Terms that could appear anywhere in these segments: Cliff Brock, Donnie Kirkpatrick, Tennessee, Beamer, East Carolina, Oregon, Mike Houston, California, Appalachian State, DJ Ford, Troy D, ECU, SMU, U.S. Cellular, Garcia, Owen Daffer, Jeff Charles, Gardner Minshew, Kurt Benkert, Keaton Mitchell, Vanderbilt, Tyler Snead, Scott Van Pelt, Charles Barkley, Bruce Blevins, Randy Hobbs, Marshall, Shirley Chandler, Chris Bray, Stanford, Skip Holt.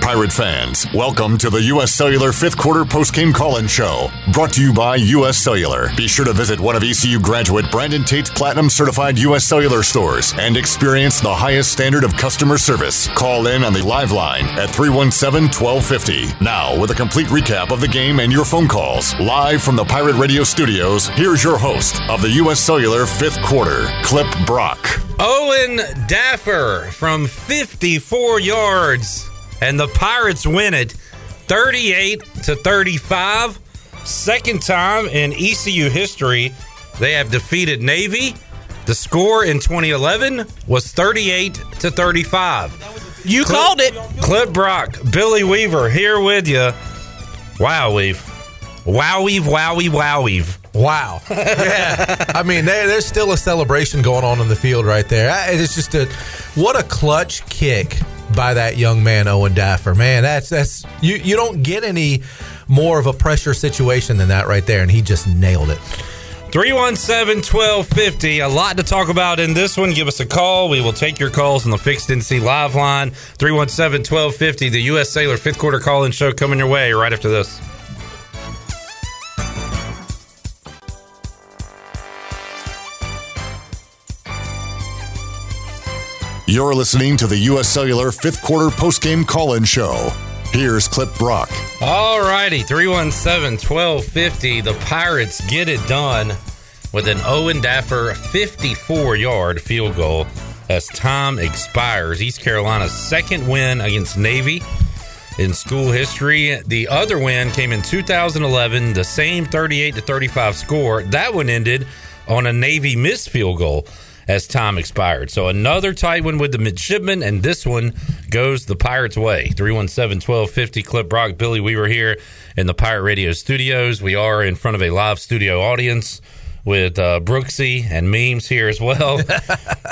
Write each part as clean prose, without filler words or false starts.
Pirate fans, welcome to the U.S. Cellular 5th Quarter Post-Game Call-In Show, brought to you by U.S. Cellular. Be sure to visit one of ECU graduate Brandon Tate's Platinum-certified U.S. Cellular stores and experience the highest standard of customer service. Call in on the live line at 317-1250. Now, with a complete recap of the game and your phone calls, live from the Pirate Radio studios, here's your host of the U.S. Cellular 5th Quarter, Cliff Brock. Owen Daffer from 54 yards. And the Pirates win it 38-35. Second time in ECU history they have defeated Navy. The score in 2011 was 38-35. You called it. Cliff Brock, Billy Weaver here with you. Wow, Weave. Wow, Weave, wow, Weave, wow, Weave. Wow. Yeah. I mean, there's still a celebration going on in the field right there. It's just what a clutch kick by that young man, Owen Daffer. Man, that's you don't get any more of a pressure situation than that right there, and he just nailed it. 317-1250. A lot to talk about in this one. Give us a call. We will take your calls on the Fixed NC Live line. 317-1250. The U.S. Sailor 5th Quarter Call-In Show coming your way right after this. You're listening to the U.S. Cellular 5th Quarter Postgame Call-In Show. Here's Cliff Brock. All righty, 317-1250. The Pirates get it done with an Owen Daffer 54-yard field goal as time expires. East Carolina's second win against Navy in school history. The other win came in 2011, the same 38-35 score. That one ended on a Navy missed field goal as time expired. So another tight one with the midshipmen, and this one goes the Pirates' way. 317-1250, Cliff Brock, Billy Weaver here in the Pirate Radio studios. We are in front of a live studio audience with Brooksy and Memes here as well.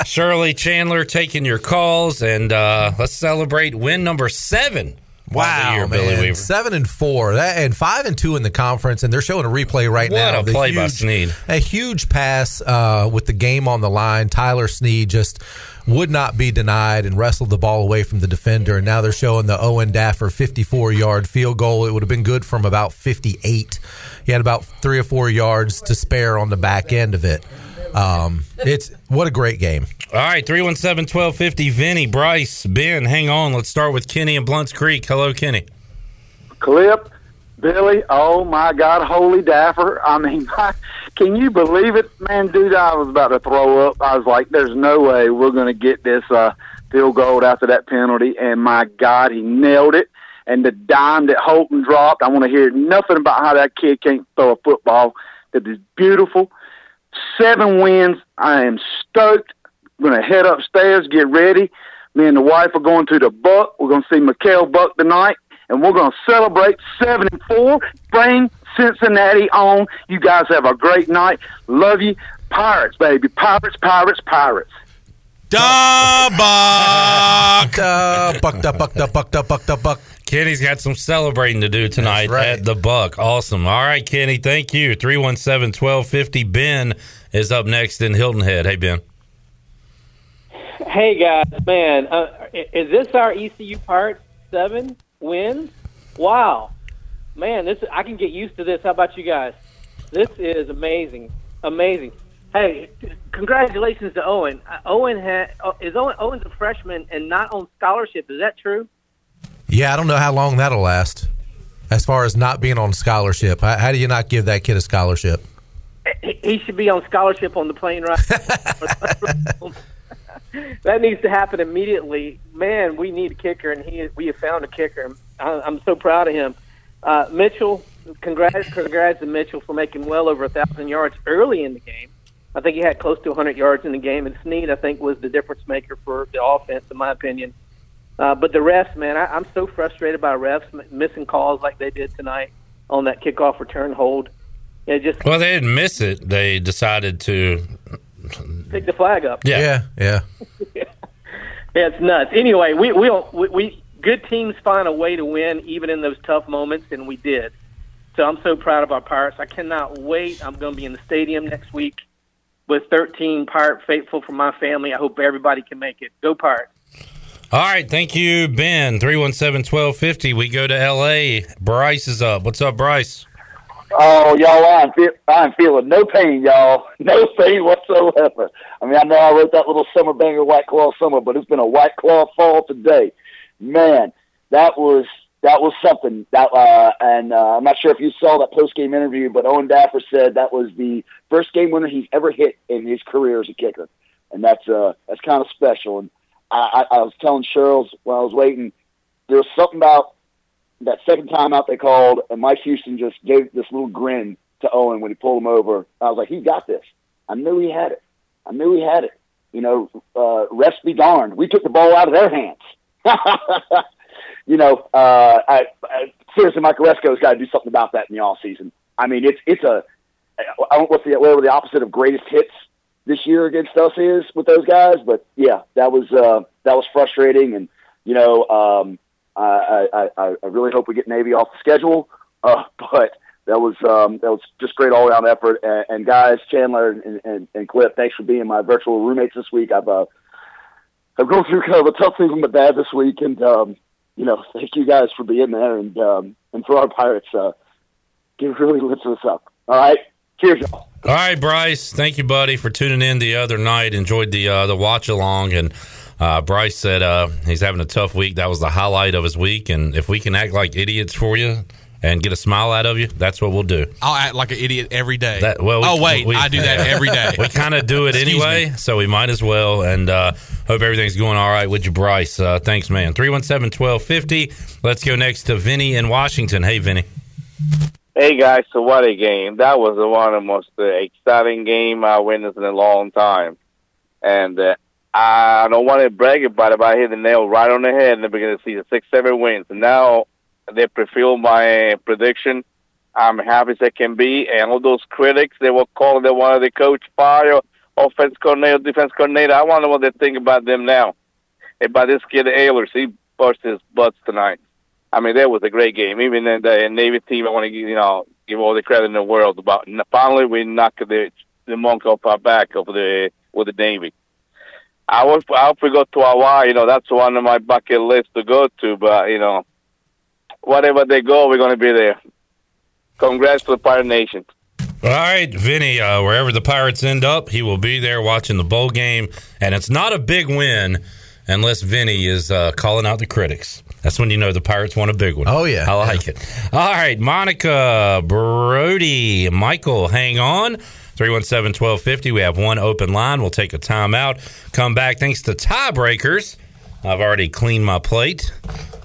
Shirley Chandler taking your calls, and let's celebrate win number 7. Wow, year, man. Billy Weaver. 7-4, and 5-2 in the conference, and they're showing a replay right now. What a play by Snead. A huge pass with the game on the line. Tyler Snead just would not be denied and wrestled the ball away from the defender, and now they're showing the Owen Daffer 54-yard field goal. It would have been good from about 58. He had about 3 or 4 yards to spare on the back end of it. What a great game. All right, 317-1250, Vinny, Bryce, Ben, hang on. Let's start with Kenny in Blunt's Creek. Hello, Kenny. Clip, Billy, oh, my God, holy Daffer. I mean, can you believe it? Man, dude, I was about to throw up. I was like, there's no way we're going to get this field goal after that penalty. And, my God, he nailed it. And the dime that Holton dropped, I want to hear nothing about how that kid can't throw a football. That is beautiful. 7 wins. I am stoked. I'm going to head upstairs, get ready. Me and the wife are going to the Buck. We're going to see Mikhail Buck tonight, and we're going to celebrate 7-4. Bring Cincinnati on. You guys have a great night. Love you. Pirates, baby. Pirates, Pirates, Pirates. Da Buck! Da Buck, da Buck, da Buck, da Buck, da Buck. Kenny's got some celebrating to do tonight at the Buck. Awesome. All right, Kenny, thank you. 317-1250. Ben is up next in Hilton Head. Hey, Ben. Hey, guys. Man, is this our ECU Pirates 7 wins? Wow. Man, I can get used to this. How about you guys? This is amazing. Amazing. Hey, congratulations to Owen. Owen's a freshman and not on scholarship. Is that true? Yeah, I don't know how long that'll last as far as not being on scholarship. How do you not give that kid a scholarship? He should be on scholarship on the plane ride. That needs to happen immediately. Man, we need a kicker, and we have found a kicker. I'm so proud of him. Mitchell, congrats to Mitchell for making well over 1,000 yards early in the game. I think he had close to 100 yards in the game, and Snead, I think, was the difference maker for the offense, in my opinion. But the refs, man, I'm so frustrated by refs missing calls like they did tonight on that kickoff return hold. Well, they didn't miss it. They decided to pick the flag up. Yeah. Yeah, it's nuts. Anyway, we good teams find a way to win even in those tough moments, and we did. So I'm so proud of our Pirates. I cannot wait. I'm going to be in the stadium next week. with 13 Pirate Faithful from my family. I hope everybody can make it. Go Pirates. All right. Thank you, Ben. 317-1250. We go to L.A. Bryce is up. What's up, Bryce? Oh, y'all, I'm feeling no pain, y'all. No pain whatsoever. I mean, I know I wrote that little summer banger, White Claw Summer, but it's been a White Claw fall today. Man, that was something. And I'm not sure if you saw that post-game interview, but Owen Daffer said that was the first game winner he's ever hit in his career as a kicker. And that's kind of special. And I was telling Charles while I was waiting, there was something about that second time out they called, and Mike Houston just gave this little grin to Owen when he pulled him over. I was like, he got this. I knew he had it. You know, refs be darned. We took the ball out of their hands. You know, seriously, Mike Oresco's got to do something about that in the offseason. I mean, whatever the opposite of greatest hits this year against us is with those guys. But yeah, that was frustrating. And, you know, I really hope we get Navy off the schedule, but that was just great all around effort. And guys, Chandler and Cliff, thanks for being my virtual roommates this week. I've gone through kind of a tough thing with my dad this week, and you know, thank you guys for being there, and for our Pirates, it really lifts us up. All right, cheers, y'all. All right, Bryce, thank you, buddy, for tuning in the other night. Enjoyed the watch along and. Bryce said he's having a tough week. That was the highlight of his week. And if we can act like idiots for you and get a smile out of you, that's what we'll do. I'll act like an idiot every day. I do that every day. We kind of do it anyway, so we might as well. And hope everything's going all right with you, Bryce. Thanks, man. 317-1250. Let's go next to Vinny in Washington. Hey, Vinny. Hey, guys. So what a game. That was one of the most exciting game I witnessed in a long time. And I don't want to brag about it, but I hit the nail right on the head in the beginning of the season. 6-7 wins. And now they fulfill my prediction. I'm happy as I can be. And all those critics, they were calling that one of the coach fire, offense coordinator, defense coordinator. I wonder what they think about them now. About this kid Ahlers, he bust his butts tonight. I mean, that was a great game. Even in the Navy team, I want to give all the credit in the world. About finally, we knocked the monk off our back with the Navy. I hope we go to Hawaii. You know, that's one of my bucket lists to go to. But, you know, wherever they go, we're going to be there. Congrats to the Pirate Nation. All right, Vinny, wherever the Pirates end up, he will be there watching the bowl game. And it's not a big win unless Vinny is calling out the critics. That's when you know the Pirates want a big one. Oh, yeah. I like it. All right, Monica, Brody, Michael, hang on. 317-1250. We have one open line. We'll take a timeout. Come back. Thanks to tiebreakers. I've already cleaned my plate.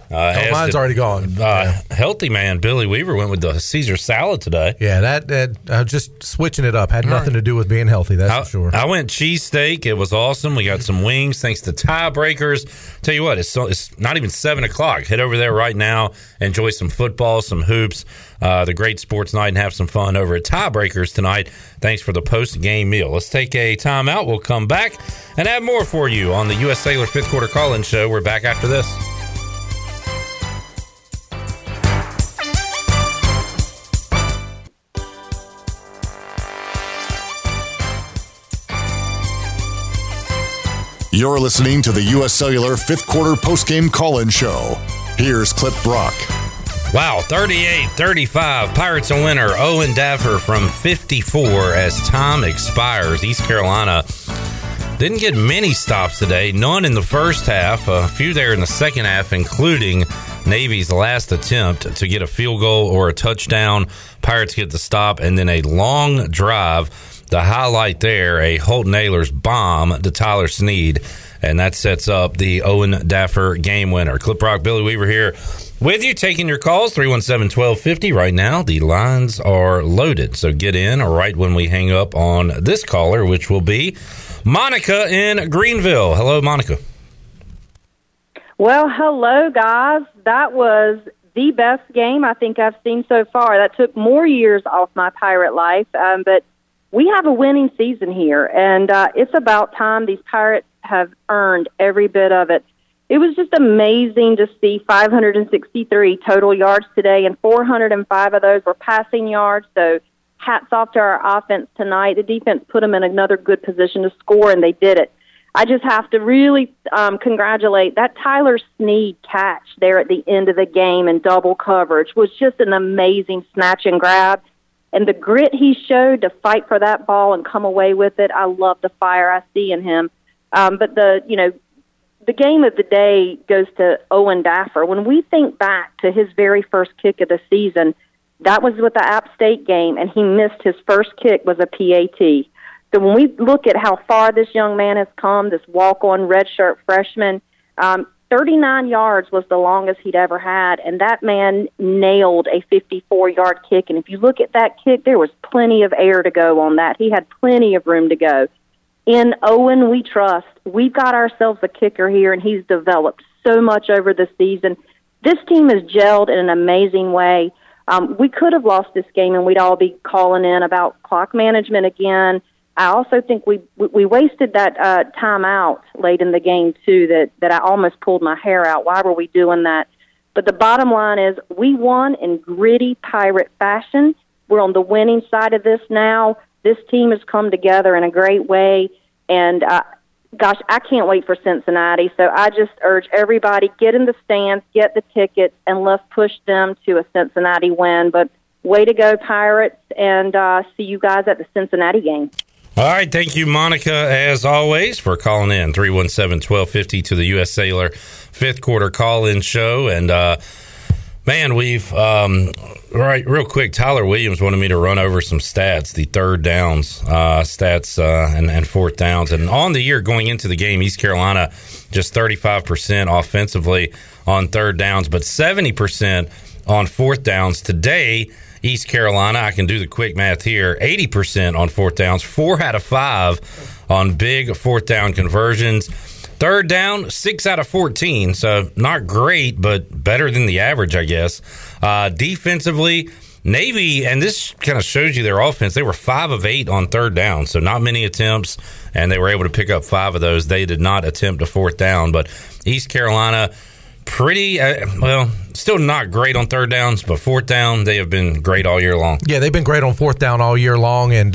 Mine's already gone. Healthy man Billy Weaver went with the Caesar salad today. Yeah, just switching it up had nothing to do with being healthy. That's for sure. I went cheesesteak. It was awesome. We got some wings. Thanks to tiebreakers. Tell you what, it's not even 7:00. Head over there right now. Enjoy some football, some hoops. The great sports night, and have some fun over at Tiebreakers tonight. Thanks for the post-game meal. Let's take a timeout. We'll come back and have more for you on the U.S. Cellular 5th Quarter Call-In Show. We're back after this. You're listening to the U.S. Cellular 5th Quarter Post-Game Call-In Show. Here's Cliff Brock. Wow, 38-35. Pirates a winner. Owen Daffer from 54 as time expires. East Carolina didn't get many stops today. None in the first half. A few there in the second half, including Navy's last attempt to get a field goal or a touchdown. Pirates get the stop and then a long drive. The highlight there, a Holton Ahlers bomb to Tyler Snead. And that sets up the Owen Daffer game winner. Clip Rock, Billy Weaver here with you, taking your calls, 317-1250. Right now, the lines are loaded, so get in right when we hang up on this caller, which will be Monica in Greenville. Hello, Monica. Well, hello, guys. That was the best game I think I've seen so far. That took more years off my Pirate life, but we have a winning season here, and it's about time. These Pirates have earned every bit of it. It was just amazing to see 563 total yards today, and 405 of those were passing yards. So hats off to our offense tonight. The defense put them in another good position to score, and they did it. I just have to really congratulate that Tyler Snead catch there at the end of the game in double coverage was just an amazing snatch and grab. And the grit he showed to fight for that ball and come away with it, I love the fire I see in him. But the game of the day goes to Owen Daffer. When we think back to his very first kick of the season, that was with the App State game, and he missed his first kick was a PAT. So when we look at how far this young man has come, this walk-on redshirt freshman, 39 yards was the longest he'd ever had, and that man nailed a 54-yard kick. And if you look at that kick, there was plenty of air to go on that. He had plenty of room to go. In Owen, we trust. We've got ourselves a kicker here, and he's developed so much over the season. This team has gelled in an amazing way. We could have lost this game, and we'd all be calling in about clock management again. I also think we wasted that timeout late in the game, too, that I almost pulled my hair out. Why were we doing that? But the bottom line is we won in gritty pirate fashion. We're on the winning side of this now. This team has come together in a great way, and, gosh, I can't wait for Cincinnati. So I just urge everybody, get in the stands, get the tickets, and let's push them to a Cincinnati win. But way to go, Pirates, and see you guys at the Cincinnati game. All right, thank you, Monica, as always, for calling in. 317-1250 to the U.S. Cellular fifth quarter call-in show. And, man, we've real quick, Tyler Williams wanted me to run over some stats, the third downs stats and fourth downs. And on the year going into the game, East Carolina just 35% offensively on third downs, but 70% on fourth downs. Today, East Carolina, I can do the quick math here, 80% on fourth downs, 4 out of 5 on big fourth down conversions. Third down, 6 out of 14, so not great, but better than the average, I guess. Defensively, Navy, and this kind of shows you their offense, they were 5 of 8 on third down, so not many attempts, and they were able to pick up 5 of those. They did not attempt a fourth down, but East Carolina, pretty still not great on third downs, but fourth down they have been great all year long. Yeah, they've been great on fourth down all year long, and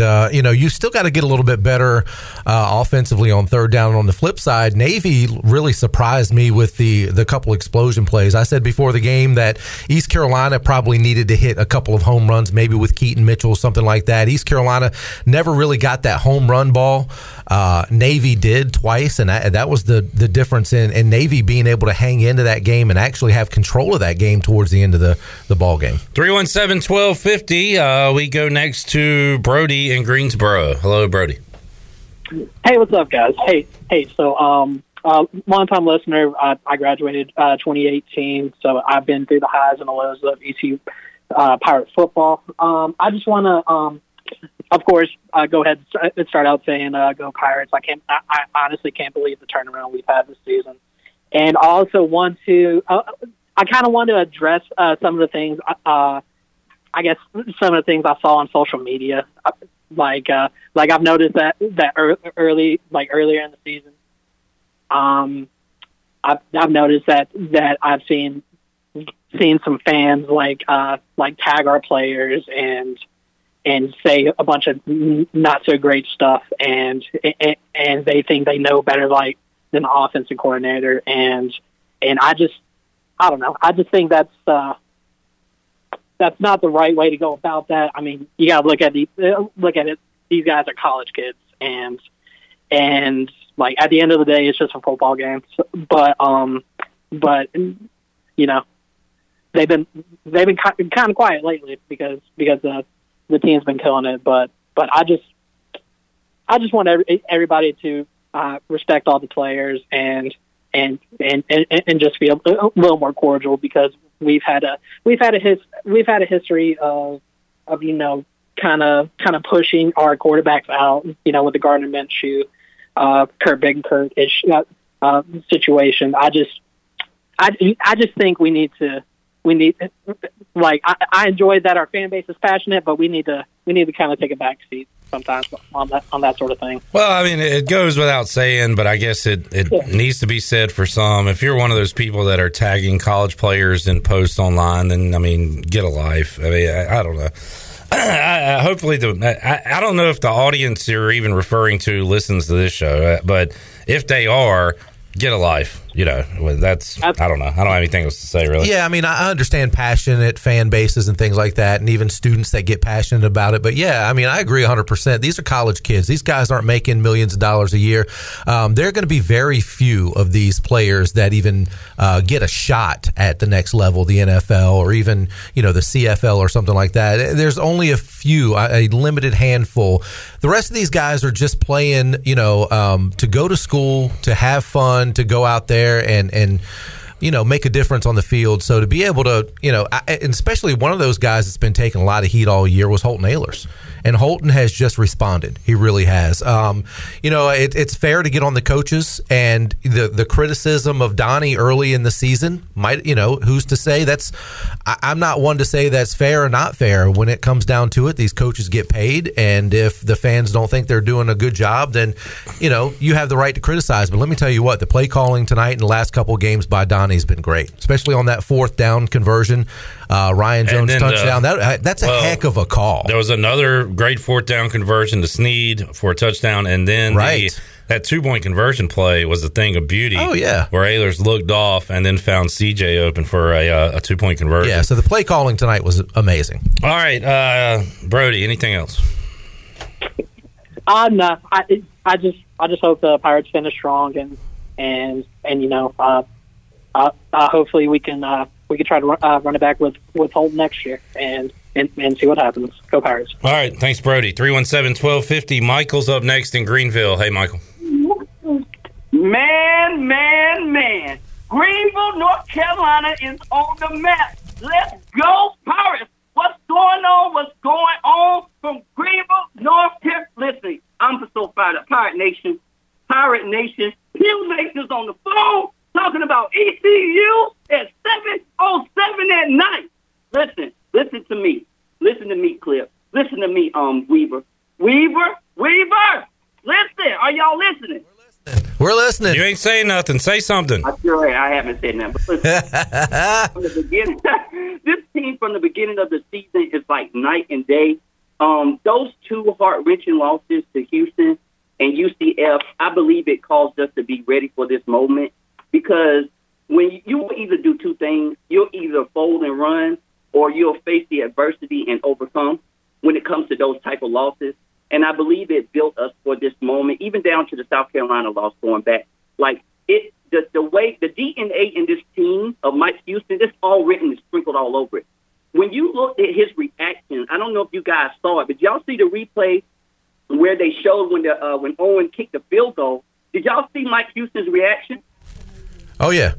you still got to get a little bit better offensively on third down. And on the flip side, Navy really surprised me with the couple explosion plays. I said before the game that East Carolina probably needed to hit a couple of home runs, maybe with Keaton Mitchell, something like that. East Carolina never really got that home run ball. Navy did twice, and that was the difference in Navy being able to hang into that game and actually have control of that game towards the end of the ball game. 317-1250. We go next to Brody in Greensboro. Hello, Brody. Hey, what's up, guys? Hey. So, long-time listener. I graduated 2018, so I've been through the highs and the lows of ECU Pirate football. I just want to, of course, go ahead and start out saying go Pirates. I honestly can't believe the turnaround we've had this season. And also want to I kind of want to address some of the things, I guess, some of the things I saw on social media. Like I've noticed that earlier in the season, I've noticed that I've seen some fans like tag our players and say a bunch of not so great stuff, and they think they know better than the offensive coordinator, and I just. I don't know. I just think that's not the right way to go about that. I mean, you got to look at it. These guys are college kids, and like at the end of the day, it's just a football game. So, but you know, they've been kind of quiet lately because the team's been killing it. But I just want everybody to respect all the players and just be a little more cordial, because we've had a history of kind of pushing our quarterbacks out, with the Gardner Minshew, Kurt Benkert ish situation. I just think I enjoyed that our fan base is passionate, but we need to kind of take a back seat sometimes on that sort of thing. Well, I mean, it goes without saying, but I guess it yeah. needs to be said for some. If you're one of those people that are tagging college players in posts online, then, I mean, get a life. I mean, I don't know. Hopefully, I don't know if the audience you're even referring to listens to this show, but if they are, get a life. You know, that's, I don't know. I don't have anything else to say, really. Yeah, I mean, I understand passionate fan bases and things like that, and even students that get passionate about it. But, yeah, I mean, I agree 100%. These are college kids. These guys aren't making millions of dollars a year. There are going to be very few of these players that even get a shot at the next level, the NFL or even, you know, the CFL or something like that. There's only a few, a limited handful. The rest of these guys are just playing, you know, to go to school, to have fun, to go out there and you know, make a difference on the field. So to be able to, you know, and especially one of those guys that's been taking a lot of heat all year was Holton Ahlers. And Holton has just responded. He really has. You know, it's fair to get on the coaches and the criticism of Donnie early in the season. Might, you know, who's to say that's – I'm not one to say that's fair or not fair. When it comes down to it, these coaches get paid, and if the fans don't think they're doing a good job, then, you know, you have the right to criticize. But let me tell you what, the play calling tonight and the last couple of games by Donnie's been great, especially on that fourth down conversion. Ryan Jones' touchdown. That's a heck of a call. There was another great fourth down conversion to Snead for a touchdown, and then that two-point conversion play was a thing of beauty. Oh, yeah. Where Ahlers looked off and then found CJ open for a two-point conversion. Yeah, so the play calling tonight was amazing. All right, Brody, anything else? No. I just hope the Pirates finish strong and you know, hopefully we can try to run it back with Holton next year and see what happens. Go Pirates. All right. Thanks, Brody. 317-1250. Michael's up next in Greenville. Hey, Michael. Man. Greenville, North Carolina is on the map. Let's go Pirates. What's going on from Greenville, North Carolina? Listen, I'm just so fired up. Pirate Nation. Pew Nation's on the phone talking about ECU at 7:07 at night. Listen to me, Cliff. Listen to me, Weaver. Listen, are y'all listening? We're listening. You ain't saying nothing. Say something. I sure am. I haven't said nothing. But listen, from the beginning, this team from the beginning of the season is like night and day. Those two heart-wrenching losses to Houston and UCF, I believe it caused us to be ready for this moment. Because when you will either do two things, you'll either fold and run or you'll face the adversity and overcome when it comes to those type of losses. And I believe it built us for this moment, even down to the South Carolina loss going back. Like, the DNA in this team of Mike Houston, it's all written and sprinkled all over it. When you looked at his reaction, I don't know if you guys saw it, but y'all see the replay where they showed when Owen kicked the field goal. Did y'all see Mike Houston's reaction? Oh, yeah.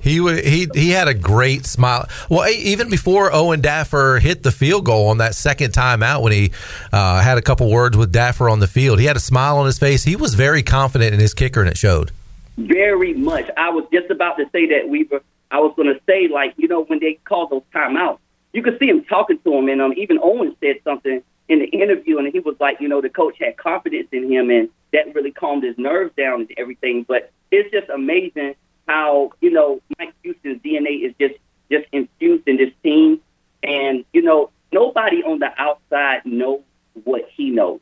He had a great smile. Well, even before Owen Daffer hit the field goal on that second time out when he had a couple words with Daffer on the field, he had a smile on his face. He was very confident in his kicker, and it showed. Very much. I was just about to say that, Weaver. I was going to say, like, you know, when they called those timeouts, you could see him talking to him, and even Owen said something in the interview, and he was like, you know, the coach had confidence in him, and that really calmed his nerves down and everything. But it's just amazing how, you know, Mike Houston's DNA is just infused in this team. And, you know, nobody on the outside knows what he knows.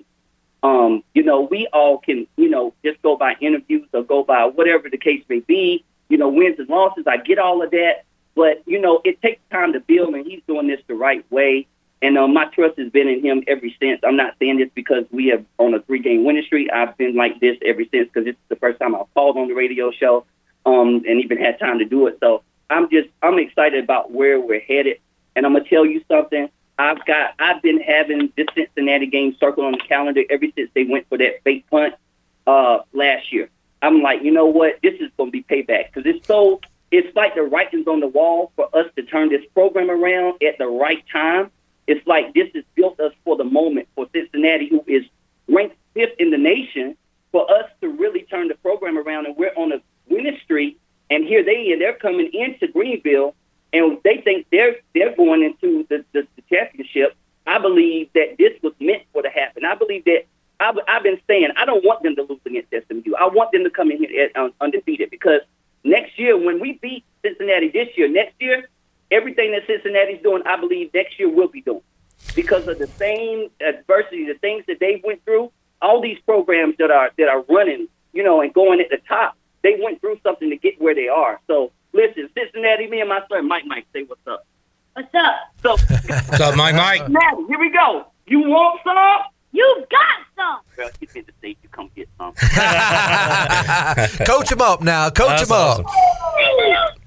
You know, we all can, you know, just go by interviews or go by whatever the case may be, you know, wins and losses. I get all of that. But, you know, it takes time to build, and he's doing this the right way. And my trust has been in him ever since. I'm not saying this because we have on a 3-game winning streak. I've been like this ever since because it's the first time I've called on the radio show. And even had time to do it. So I'm excited about where we're headed. And I'm going to tell you something. I've been having this Cincinnati game circled on the calendar ever since they went for that fake punt last year. I'm like, you know what? This is going to be payback because it's like the writing's on the wall for us to turn this program around at the right time. It's like this has built us for the moment for Cincinnati, who is ranked 5th in the nation, for us to really turn the program around. And we're on a winning streak, and here they're coming into Greenville, and they think they're going into the championship. I believe that this was meant for to happen. I believe that I've been saying I don't want them to lose against SMU. I want them to come in here undefeated, because next year when we beat Cincinnati this year, next year everything that Cincinnati's doing, I believe next year we'll be doing. because of the same adversity, the things that they went through. All these programs that are running, and going at the top, they went through something to get where they are. So listen, Cincinnati, me and my son Mike, say what's up. What's up? What's up, Mike? Now, here we go. You want some? You've got some. Girl, you get the date. You come get some. Coach him up now. Coach him up. Awesome.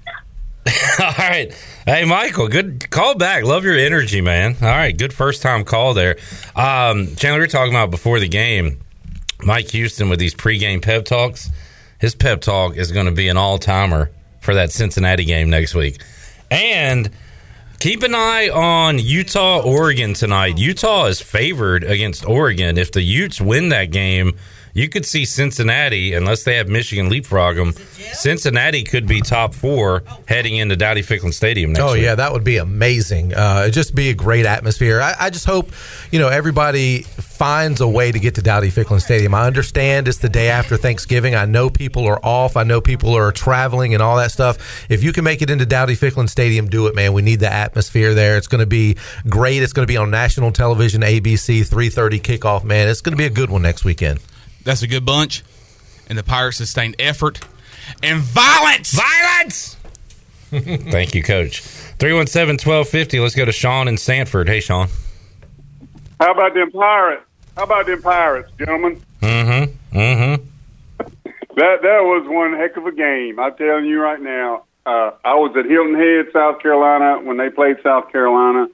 All right. Hey, Michael, good call back. Love your energy, man. All right. Good first-time call there. Chandler, we were talking about before the game, Mike Houston with these pregame pep talks. His pep talk is going to be an all-timer for that Cincinnati game next week. And keep an eye on Utah, Oregon tonight. Utah is favored against Oregon. If the Utes win that game, you could see Cincinnati, unless they have Michigan leapfrog them, Cincinnati could be top four heading into Dowdy-Ficklin Stadium next week. Oh, yeah, that would be amazing. It'd just be a great atmosphere. I just hope, everybody finds a way to get to Dowdy-Ficklin Stadium. I understand it's the day after Thanksgiving. I know people are off. I know people are traveling and all that stuff. If you can make it into Dowdy-Ficklin Stadium, do it, man. We need the atmosphere there. It's going to be great. It's going to be on national television, ABC, 3:30 kickoff, man. It's going to be a good one next weekend. That's a good bunch. And the Pirates sustained effort and violence. Violence! Thank you, Coach. 317-1250. Let's go to Sean in Sanford. Hey, Sean. How about them Pirates? Gentlemen? Mm-hmm. Mm-hmm. That was one heck of a game. I'm telling you right now. I was at Hilton Head, South Carolina, when they played South Carolina.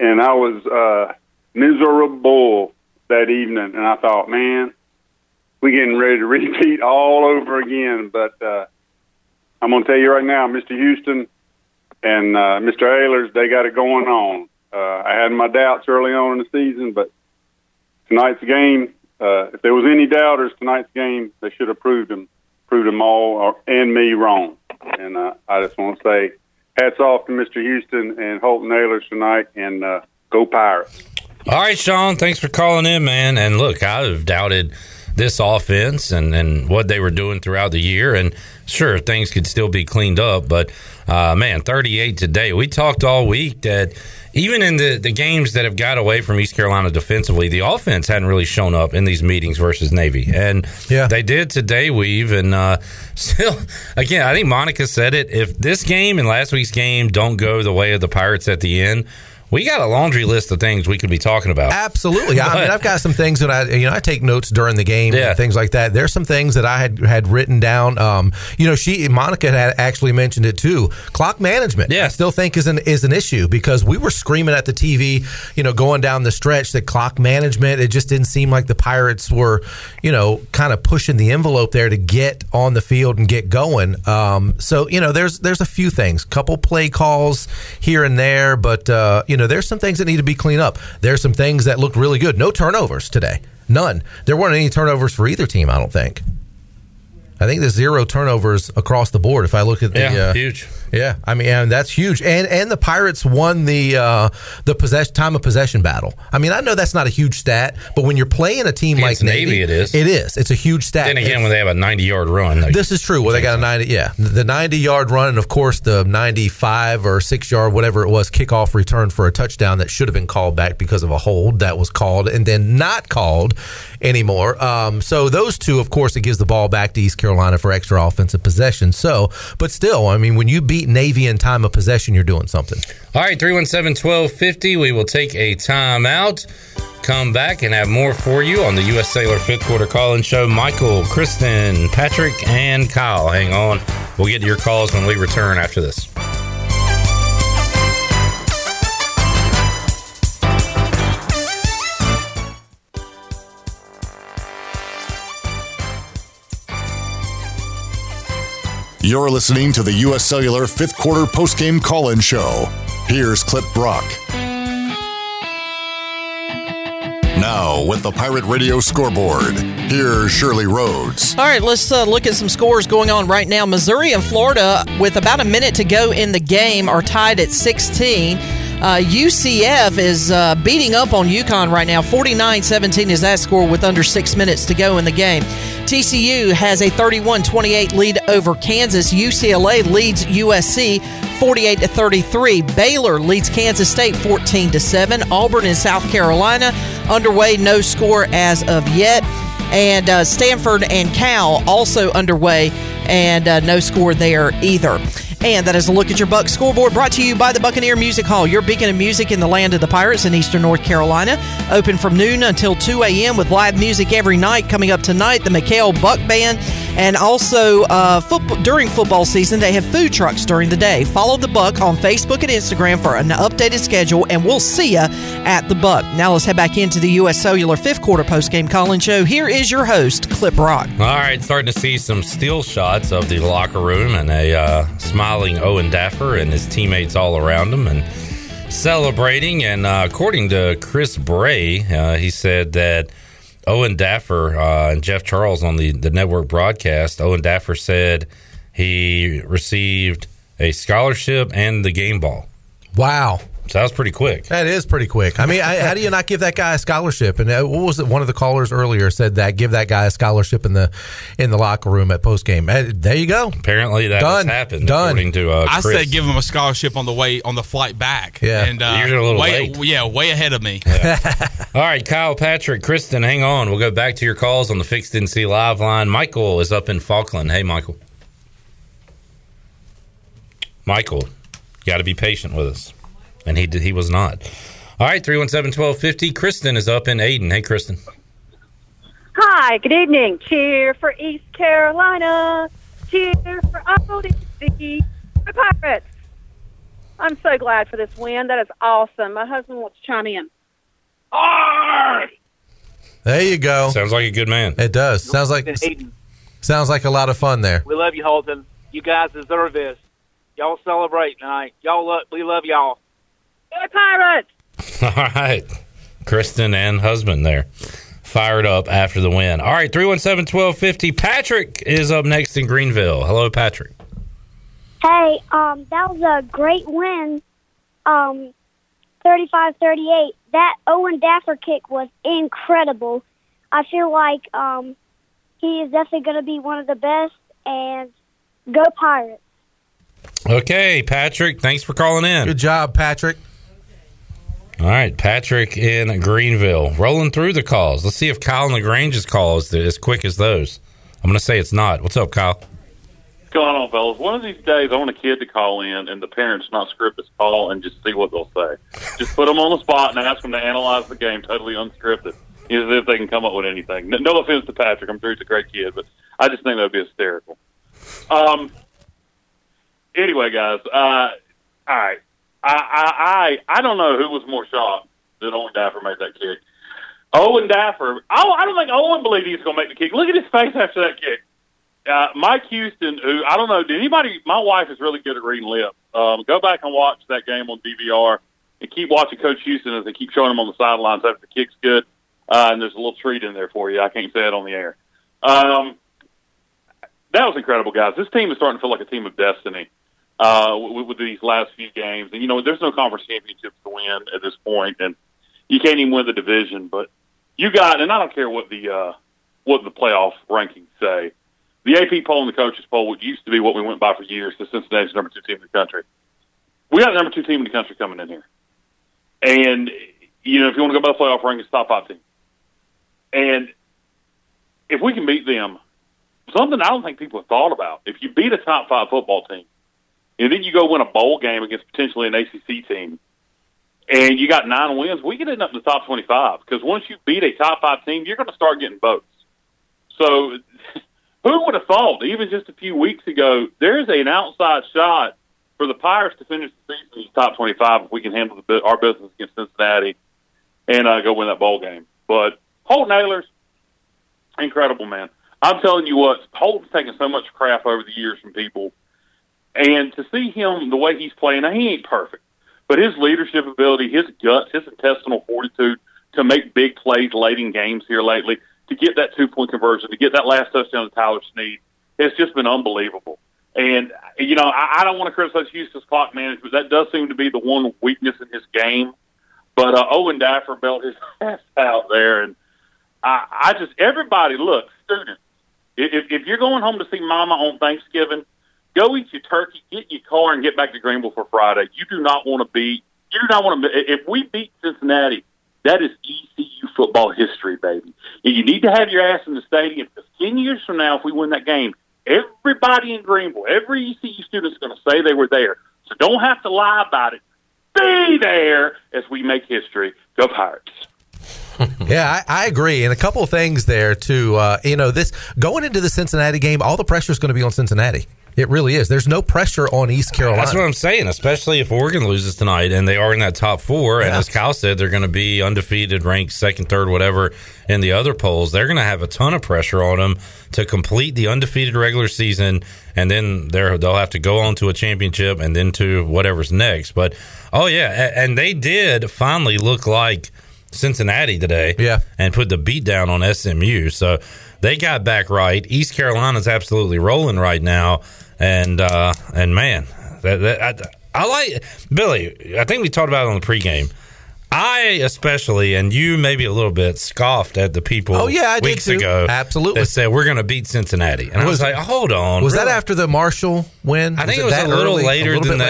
And I was miserable that evening. And I thought, man, we're getting ready to repeat all over again, but I'm going to tell you right now, Mr. Houston and Mr. Ahlers, they got it going on. I had my doubts early on in the season, but tonight's game, if there was any doubters, tonight's game, they should have proved them all and me wrong. And I just want to say hats off to Mr. Houston and Holton Ahlers tonight, and go Pirates. All right, Sean, thanks for calling in, man. And look, I have doubted this offense and what they were doing throughout the year. And sure, things could still be cleaned up, but man, 38 today. We talked all week that even in the games that have got away from East Carolina defensively, the offense hadn't really shown up in these meetings versus Navy. And they did today, Weave. And still, again, I think Monica said it. If this game and last week's game don't go the way of the Pirates at the end, we got a laundry list of things we could be talking about. Absolutely. But, I mean, I've got some things that I take notes during the game and things like that. There's some things that I had written down. Monica had actually mentioned it too. Clock management, I still think is an issue, because we were screaming at the TV, going down the stretch that clock management, it just didn't seem like the Pirates were, kind of pushing the envelope there to get on the field and get going. So there's a few things, couple play calls here and there, but there's some things that need to be cleaned up. There's some things that looked really good. No turnovers today. None. There weren't any turnovers for either team, I don't think. I think there's zero turnovers across the board. If I look at the huge. Yeah, I mean, and that's huge. And the Pirates won the time of possession battle. I mean, I know that's not a huge stat, but when you're playing a team like Navy, it is. It is. It's a huge stat. Then again, when they have a 90-yard run. This is true. Well, they got a 90, the 90-yard run, and of course the 95 or 6-yard, whatever it was, kickoff return for a touchdown that should have been called back because of a hold that was called and then not called anymore. So those two, of course, it gives the ball back to East Carolina for extra offensive possession. So, but still, I mean, when you beat Navy in time of possession, you're doing something. All right, 317-1250. We will take a timeout, come back, and have more for you on the U.S. Cellular Fifth Quarter Call-In Show. Michael, Kristen, Patrick, and Kyle, hang on. We'll get to your calls when we return after this. You're listening to the U.S. Cellular Fifth Quarter Post-Game Call-In Show. Here's Cliff Brock. Now, with the Pirate Radio scoreboard, here's Shirley Rhodes. All right, let's look at some scores going on right now. Missouri and Florida, with about a minute to go in the game, are tied at 16. UCF is beating up on UConn right now. 49-17 is that score with under 6 minutes to go in the game. TCU has a 31-28 lead over Kansas. UCLA leads USC 48-33. Baylor leads Kansas State 14-7. Auburn and South Carolina underway, no score as of yet. And Stanford and Cal also underway, and no score there either. And that is a look at your Buck scoreboard, brought to you by the Buccaneer Music Hall, your beacon of music in the land of the Pirates in eastern North Carolina. Open from noon until 2 a.m. with live music every night. Coming up tonight, the Mikhail Buck Band. And also, during football season, they have food trucks during the day. Follow the Buck on Facebook and Instagram for an updated schedule, and we'll see ya at the Buck. Now let's head back into the U.S. Cellular fifth quarter postgame call-in show. Here is your host, Cliff Brock. All right, starting to see some still shots of the locker room and a smiling Owen Daffer and his teammates all around him and celebrating. And according to Chris Bray, he said that Owen Daffer and Jeff Charles on the network broadcast, Owen Daffer said he received a scholarship and the game ball. Wow. So that was pretty quick. That is pretty quick. I mean, how do you not give that guy a scholarship? And what was it? One of the callers earlier said that give that guy a scholarship in the locker room at postgame. There you go. Apparently that has happened. Done. According to Chris. I said give him a scholarship on the flight back. Yeah, and you're a little late. Yeah, way ahead of me. Yeah. All right, Kyle, Patrick, Kristen, hang on. We'll go back to your calls on the Fixed NC Live line. Michael is up in Falkland. Hey, Michael. Michael, you got to be patient with us. And he was not. All right, 317-1250. Kristen is up in Aden. Hey, Kristen. Hi, good evening. Cheer for East Carolina. Cheer for the Pirates. I'm so glad for this win. That is awesome. My husband wants to chime in. Arr! There you go. Sounds like a good man. It does. Sounds like a lot of fun there. We love you, Holton. You guys deserve this. Y'all celebrate tonight. We love y'all. Pirates. All right. Kristen and husband there. Fired up after the win. All right. 317-1250. Patrick is up next in Greenville. Hello, Patrick. Hey, that was a great win. 35-38. That Owen Daffer kick was incredible. I feel like he is definitely going to be one of the best. And go Pirates. Okay, Patrick. Thanks for calling in. Good job, Patrick. All right, Patrick in Greenville. Rolling through the calls. Let's see if Kyle and LaGrange's call is as quick as those. I'm going to say it's not. What's up, Kyle? What's going on, fellas? One of these days, I want a kid to call in and the parents not script his call and just see what they'll say. Just put them on the spot and ask them to analyze the game totally unscripted, even if they can come up with anything. No offense to Patrick. I'm sure he's a great kid, but I just think that would be hysterical. Anyway, guys, all right. I don't know who was more shocked that Owen Daffer made that kick. Owen Daffer, I don't think Owen believed he was going to make the kick. Look at his face after that kick. Mike Houston, who, I don't know, did anybody, my wife is really good at reading lips. Go back and watch that game on DVR and keep watching Coach Houston as they keep showing him on the sidelines after the kick's good. And there's a little treat in there for you. I can't say it on the air. That was incredible, guys. This team is starting to feel like a team of destiny. With these last few games. And, you know, there's no conference championships to win at this point, and you can't even win the division. But you got, and I don't care what the playoff rankings say, the AP poll and the coaches poll, which used to be what we went by for years, the Cincinnati's number 2 team in the country. We got the number 2 team in the country coming in here. And, you know, if you want to go by the playoff rankings, top 5 team. And if we can beat them, something I don't think people have thought about, if you beat a top 5 football team, and then you go win a bowl game against potentially an ACC team, and you got 9 wins, we could end up in the top 25. Because once you beat a top 5 team, you're going to start getting votes. So who would have thought, even just a few weeks ago, there's an outside shot for the Pirates to finish the season in the top 25 if we can handle our business against Cincinnati and go win that bowl game. But Holton Ahlers, incredible, man. I'm telling you what, Holton's taken so much crap over the years from people. And to see him the way he's playing, now he ain't perfect, but his leadership ability, his guts, his intestinal fortitude to make big plays late in games here lately, to get that 2-point conversion, to get that last touchdown to Tyler Snead, it's just been unbelievable. And, you know, I don't want to criticize Houston's clock management. That does seem to be the one weakness in his game. But Owen Daffer belt his ass out there. And I just, everybody, look, students, if you're going home to see Mama on Thanksgiving, Go eat your turkey, get your car, and get back to Greenville for Friday. If we beat Cincinnati, that is ECU football history, baby. And you need to have your ass in the stadium. 10 years from now, if we win that game, everybody in Greenville, every ECU student is going to say they were there. So don't have to lie about it. Be there as we make history. Go Pirates. Yeah, I agree. And a couple of things there, too. This going into the Cincinnati game, all the pressure is going to be on Cincinnati. It really is. There's no pressure on East Carolina. That's what I'm saying, especially if Oregon loses tonight and they are in that top four. Yeah. And as Kyle said, they're going to be undefeated, ranked second, third, whatever, in the other polls. They're going to have a ton of pressure on them to complete the undefeated regular season, and then they'll have to go on to a championship and then to whatever's next. But, oh, yeah, and they did finally look like Cincinnati today, yeah, and put the beat down on SMU. So they got back right. East Carolina's absolutely rolling right now, and man, I like Billy. I think we talked about it on the pregame. I especially, and you maybe a little bit, scoffed at the people weeks ago. Absolutely. That said, we're going to beat Cincinnati. And I was like, hold on. Was really? That after the Marshall win? I think it was a little later. But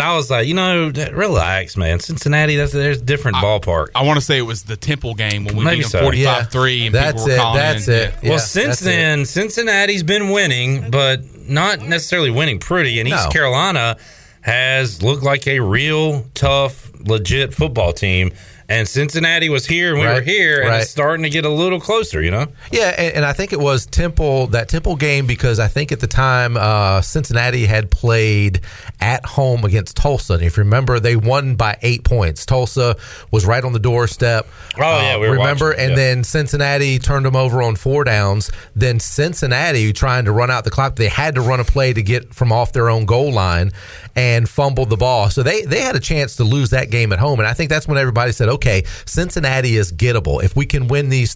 I was like, relax, man. Cincinnati, there's a different ballpark. I want to say it was the Temple game when we beat them 45-3. Yeah. And that's people were calling it. Yeah, well, since then, Cincinnati's been winning, but not necessarily winning pretty. And East Carolina has looked like a real tough, legit football team, and Cincinnati was here and we were here, and it's starting to get a little closer, Yeah, and I think it was that Temple game, because I think at the time Cincinnati had played at home against Tulsa, and if you remember, they won by 8 points. Tulsa was right on the doorstep. Oh, yeah, we remember, watching, and then Cincinnati turned them over on four downs. Then Cincinnati, trying to run out the clock, they had to run a play to get from off their own goal line and fumbled the ball. So they had a chance to lose that game at home, and I think that's when everybody said, okay, Cincinnati is gettable. If we can win these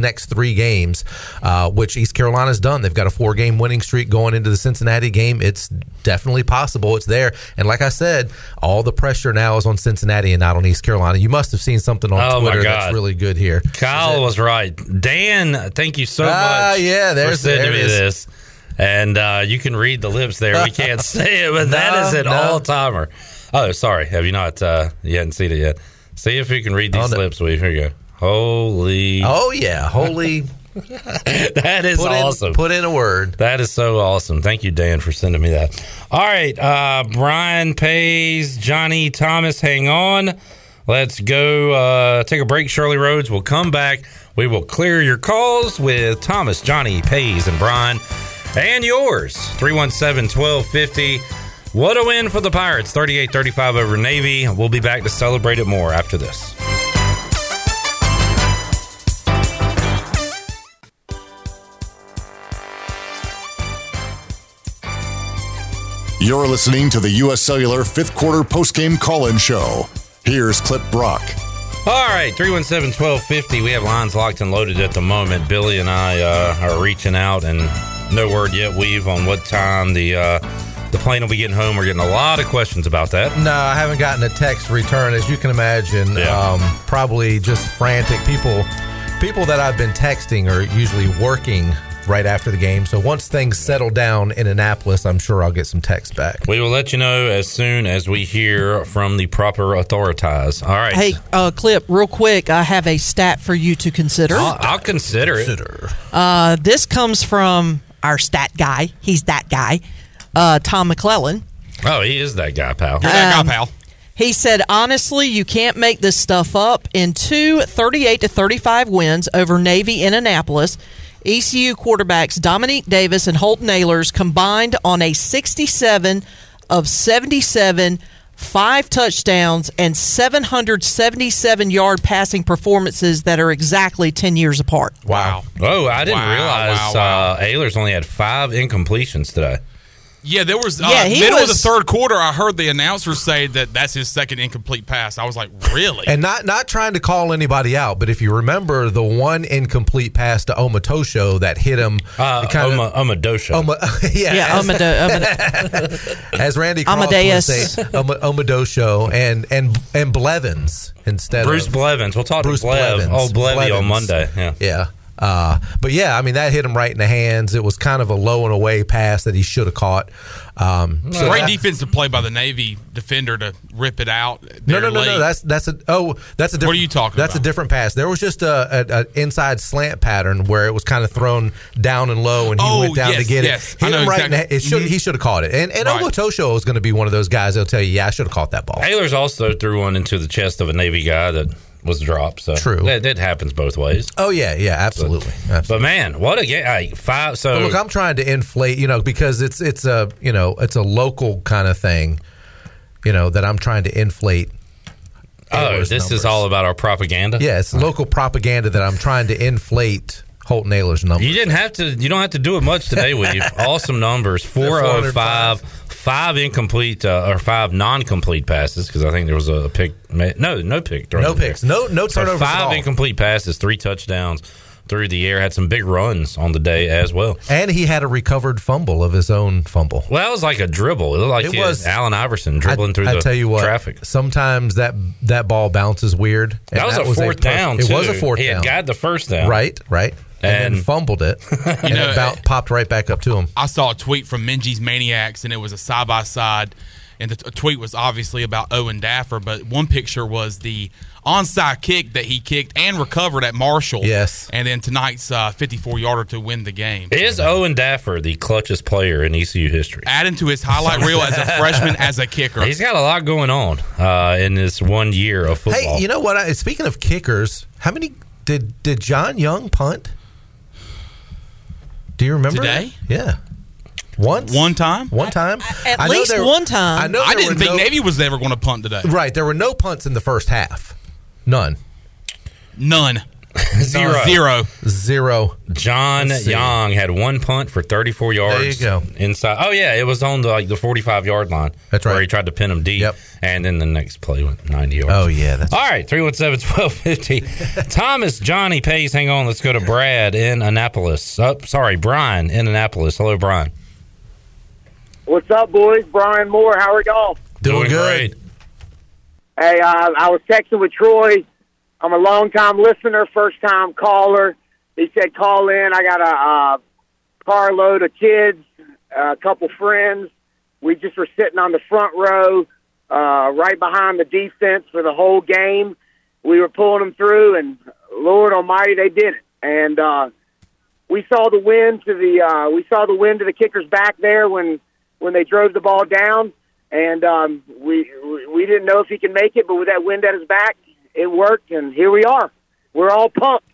next three games, which East Carolina's done, they've got a four-game winning streak going into the Cincinnati game. It's definitely possible. It's there. And like I said, all the pressure now is on Cincinnati and not on East Carolina. You must have seen something on Twitter that's really good here. Kyle was right. Dan, thank you so much for sending me this. And you can read the lips there. We can't say it, but that is an all-timer. Oh, sorry. Have you not? You hadn't seen it yet. See if you can read these lips, Weave. Here you go. Holy. Oh, yeah. Holy. That is awesome. Put in a word. That is so awesome. Thank you, Dan, for sending me that. All right. Brian Pays, Johnny Thomas, hang on. Let's go take a break. Shirley Rhodes will come back. We will clear your calls with Thomas, Johnny, Pays, and Brian. And yours, 317-1250. What a win for the Pirates, 38-35 over Navy. We'll be back to celebrate it more after this. You're listening to the U.S. Cellular 5th Quarter Postgame Call-In Show. Here's Cliff Brock. All right, 317-1250. We have lines locked and loaded at the moment. Billy and I are reaching out, and no word yet, Weave, on what time the plane will be getting home. We're getting a lot of questions about that. No, I haven't gotten a text return, as you can imagine. Yeah. Probably just frantic. People that I've been texting are usually working right after the game. So once things settle down in Annapolis, I'm sure I'll get some texts back. We will let you know as soon as we hear from the proper authorities. All right. Hey, Clip, real quick, I have a stat for you to consider. I'll consider it. This comes from our stat guy. He's that guy. Tom McClellan. Oh, he is that guy, pal. You're that guy, pal. He said, honestly, you can't make this stuff up. In two 38-35 wins over Navy in Annapolis, ECU quarterbacks Dominique Davis and Holton Ahlers combined on a 67 of 77, 5 touchdowns, and 777-yard passing performances that are exactly 10 years apart. Wow. Oh, I didn't realize Ahlers only had 5 incompletions today. Yeah, there was middle of the third quarter, I heard the announcer say that's his second incomplete pass. I was like, really? And not trying to call anybody out, but if you remember the one incomplete pass to Omotosho that hit him. As Randy Cross would say, Omotosho and Blevins instead of Bruce Blevins. We'll talk to Blevins on Monday. Yeah. But yeah, I mean, that hit him right in the hands. It was kind of a low and away pass that he should have caught. So great defensive play by the Navy defender to rip it out. No. That's a different. What are you talking about? That's a different pass. There was just an inside slant pattern where it was kind of thrown down and low, and he went down to get it. Hit him right exactly. He should have caught it. And right. Omotosho is going to be one of those guys that'll tell you, I should have caught that ball. Ahlers also threw one into the chest of a Navy guy that was dropped. So true. That happens both ways. Oh, yeah, absolutely. But man, what a game. Five. So but look, I'm trying to inflate, because it's a local kind of thing, that I'm trying to inflate. Ahlers' this numbers. Is all about our propaganda? Yeah, it's local propaganda that I'm trying to inflate Holton Ahlers' numbers. You don't have to do it much today, Weave. Awesome numbers. 405, 5 incomplete or 5 non-complete passes, because I think there was a pick. No pick. No picks. There. No turnovers. So 5 incomplete passes, 3 touchdowns through the air. Had some big runs on the day as well. And he had a recovered fumble of his own fumble. Well, it was like a dribble. It looked like it was Allen Iverson dribbling through the traffic. Sometimes that ball bounces weird. And that was a fourth down, too. It was a fourth down. He had got the first down. Right. And then fumbled it, and popped right back up to him. I saw a tweet from Minji's Maniacs, and it was a side-by-side. And the tweet was obviously about Owen Daffer, but one picture was the onside kick that he kicked and recovered at Marshall. Yes. And then tonight's 54-yarder to win the game. Is Owen Daffer the clutchest player in ECU history? Add into his highlight reel as a freshman, as a kicker. He's got a lot going on in this one year of football. Hey, you know what? Speaking of kickers, how many did John Young punt? Do you remember today? Yeah, one time. One time. I didn't think Navy was ever going to punt today. Right, there were no punts in the first half. None. Zero. John Young had one punt for 34 yards. There you go. Inside. Oh yeah, it was on the 45-yard line. That's right. Where he tried to pin him deep. Yep. And then the next play went 90 yards. Oh yeah. That's all right. 317-1250. Thomas Johnny Pays. Hang on. Let's go to Brad in Annapolis. Brian in Annapolis. Hello, Brian. What's up, boys? Brian Moore. How are y'all? Doing good. Great. Hey, I was texting with Troy. I'm a long-time listener, first-time caller. He said, call in. I got a carload of kids, a couple friends. We just were sitting on the front row right behind the defense for the whole game. We were pulling them through, and Lord Almighty, they did it. And we saw the wind to the kicker's back there when they drove the ball down. And we didn't know if he could make it, but with that wind at his back, it worked, and here we are. We're all pumped.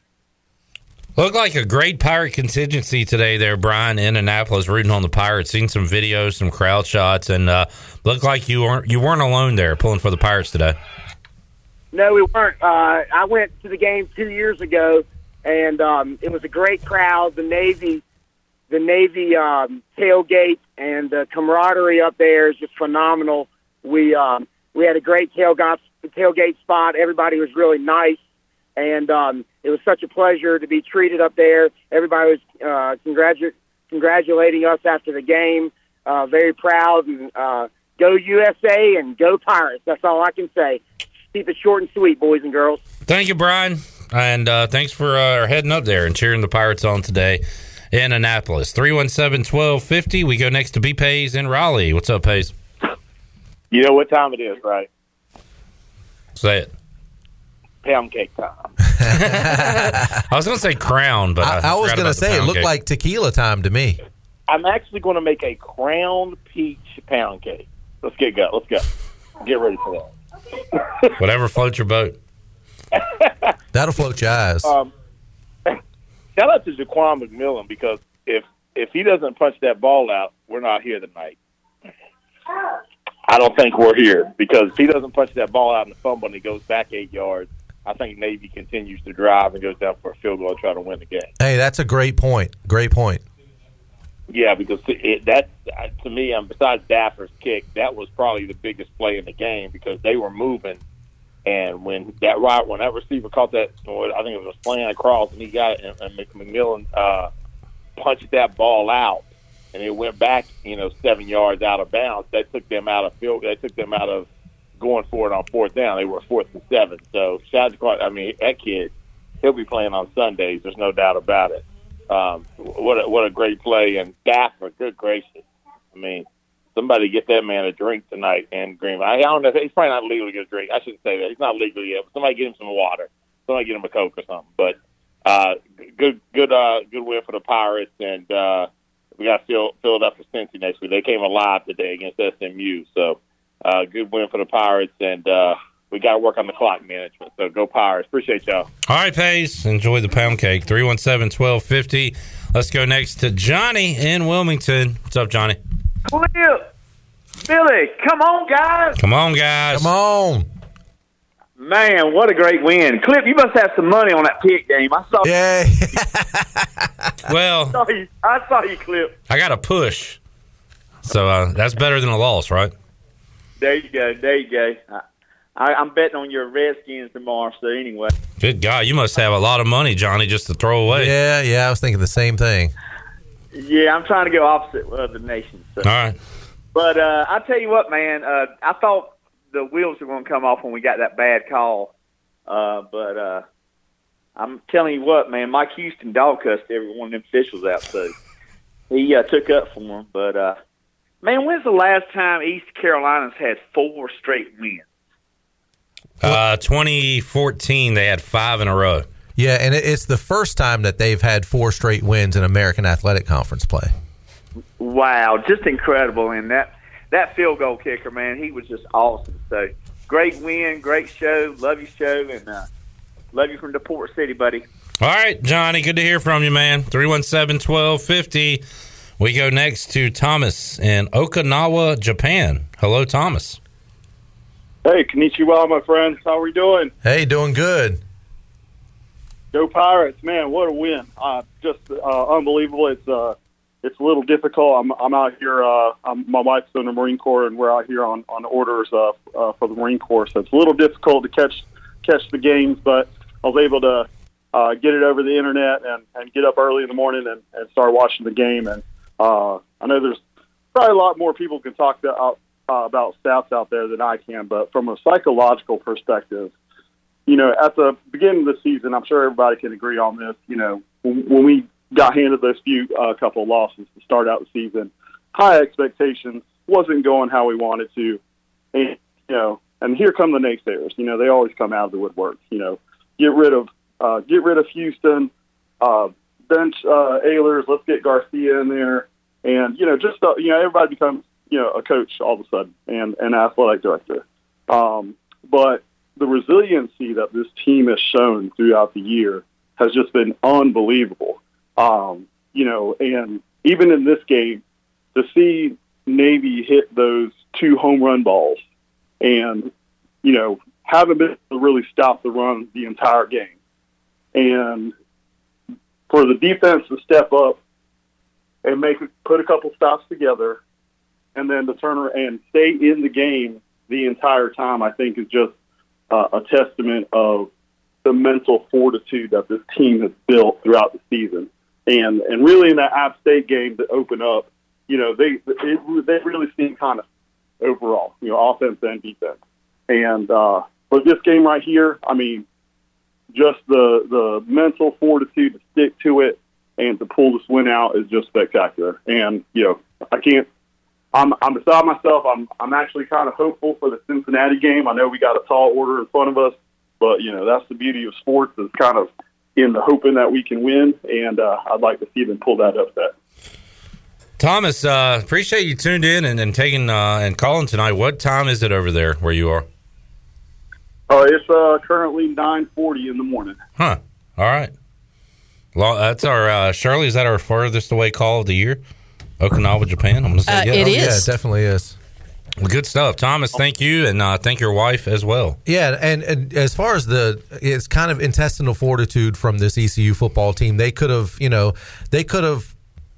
Looked like a great Pirate contingency today there, Brian, in Annapolis, rooting on the Pirates. Seen some videos, some crowd shots, and looked like you weren't alone there pulling for the Pirates today. No, we weren't. I went to the game 2 years ago, and it was a great crowd. The Navy tailgate and the camaraderie up there is just phenomenal. We had a great tailgate spot. Everybody was really nice, and it was such a pleasure to be treated up there. Everybody was congratulating us after the game. Very proud, and go USA and go Pirates. That's all I can say. Keep it short and sweet, boys and girls. Thank you, Brian, and thanks for heading up there and cheering the Pirates on today in Annapolis. 317-1250. We go next to B. Pays in Raleigh. What's up, Pays? You know what time it is, right? Say it. Pound cake time. I was going to say crown, but I was going to say it looked like tequila time to me. I'm actually going to make a crown peach pound cake. Let's go. Get ready for that. Whatever floats your boat. That'll float your eyes. Shout out to Jaquan McMillan, because if he doesn't punch that ball out, we're not here tonight. I don't think we're here, because if he doesn't punch that ball out in the fumble and he goes back 8 yards, I think Navy continues to drive and goes down for a field goal and try to win the game. Hey, that's a great point. Yeah, because to me, besides Daffer's kick, that was probably the biggest play in the game, because they were moving. And when that receiver caught that, I think it was playing across, and he got it, and McMillan punched that ball out. And it went back, 7 yards out of bounds. That took them out of field. That took them out of going for it on 4th down. They were 4th and 7. So, that kid he'll be playing on Sundays. There's no doubt about it. What a great play. And Daffer, good gracious. I mean, somebody get that man a drink tonight in Greenville. I don't know. He's probably not legal to get a drink. I shouldn't say that. He's not legal yet. But somebody get him some water. Somebody get him a Coke or something. But good win for the Pirates. And we got filled up for Cincy next week. They came alive today against SMU. So good win for the Pirates. And we got to work on the clock management. So go Pirates. Appreciate y'all. All right, Pace. Enjoy the pound cake. 317-1250. Let's go next to Johnny in Wilmington. What's up, Johnny? Cliff, Billy, come on, guys. Man, what a great win. Cliff, you must have some money on that pick game. I saw you. Well, I saw you, Cliff. I got a push. So that's better than a loss, right? There you go. I'm betting on your Redskins tomorrow, so anyway. Good God, you must have a lot of money, Johnny, just to throw away. Yeah, I was thinking the same thing. Yeah, I'm trying to go opposite of the nation. So. All right. But I tell you what, man, I thought the wheels were going to come off when we got that bad call. But I'm telling you what, man, Mike Houston dog cussed every one of them officials out, so he took up for him. But, man, when's the last time East Carolina's had four straight wins? 2014, they had five in a row. Yeah, and it's the first time that they've had four straight wins in American Athletic Conference play. Wow, just incredible. And that field goal kicker, man, he was just awesome. So, great win, great show. Love your show, and love you from DePort City, buddy. All right, Johnny, good to hear from you, man. 317-1250. We go next to Thomas in Okinawa, Japan. Hello, Thomas. Hey, konnichiwa, my friends. How are we doing? Hey, doing good. Go Pirates, man! What a win! Just unbelievable. It's a little difficult. I'm out here. My wife's in the Marine Corps, and we're out here on orders for the Marine Corps. So it's a little difficult to catch the games, but I was able to get it over the internet and get up early in the morning and start watching the game. And I know there's probably a lot more people can talk about stats out there than I can, but from a psychological perspective. You know, at the beginning of the season, I'm sure everybody can agree on this, you know, when we got handed those few couple of losses to start out the season, high expectations, wasn't going how we wanted to. And, you know, and here come the naysayers. You know, they always come out of the woodwork. You know, get rid of Houston, bench Ahlers, let's get Garcia in there. And, you know, just, you know, everybody becomes, you know, a coach all of a sudden and an athletic director. But the resiliency that this team has shown throughout the year has just been unbelievable. You know, and even in this game, to see Navy hit those two home run balls and, you know, haven't been able to really stop the run the entire game. And for the defense to step up and put a couple stops together and then to turn around and stay in the game the entire time, I think is just a testament of the mental fortitude that this team has built throughout the season. And really in that App State game to open up, you know, they really seemed kind of overall, you know, offense and defense. And but this game right here, I mean, just the mental fortitude to stick to it and to pull this win out is just spectacular. And, you know, I'm beside myself. I'm actually kind of hopeful for the Cincinnati game. I know we got a tall order in front of us, but, you know, that's the beauty of sports is kind of in the hoping that we can win, and I'd like to see them pull that upset. Thomas, appreciate you tuned in and taking and calling tonight. What time is it over there where you are? It's currently 9:40 in the morning. Huh. All right. Well, that's our Shirley, is that our furthest away call of the year? Okinawa, Japan. I'm going to say yes. It is. Yeah, it definitely is. Well, good stuff. Thomas, thank you, and thank your wife as well. Yeah, and as far as it's kind of intestinal fortitude from this ECU football team, they could have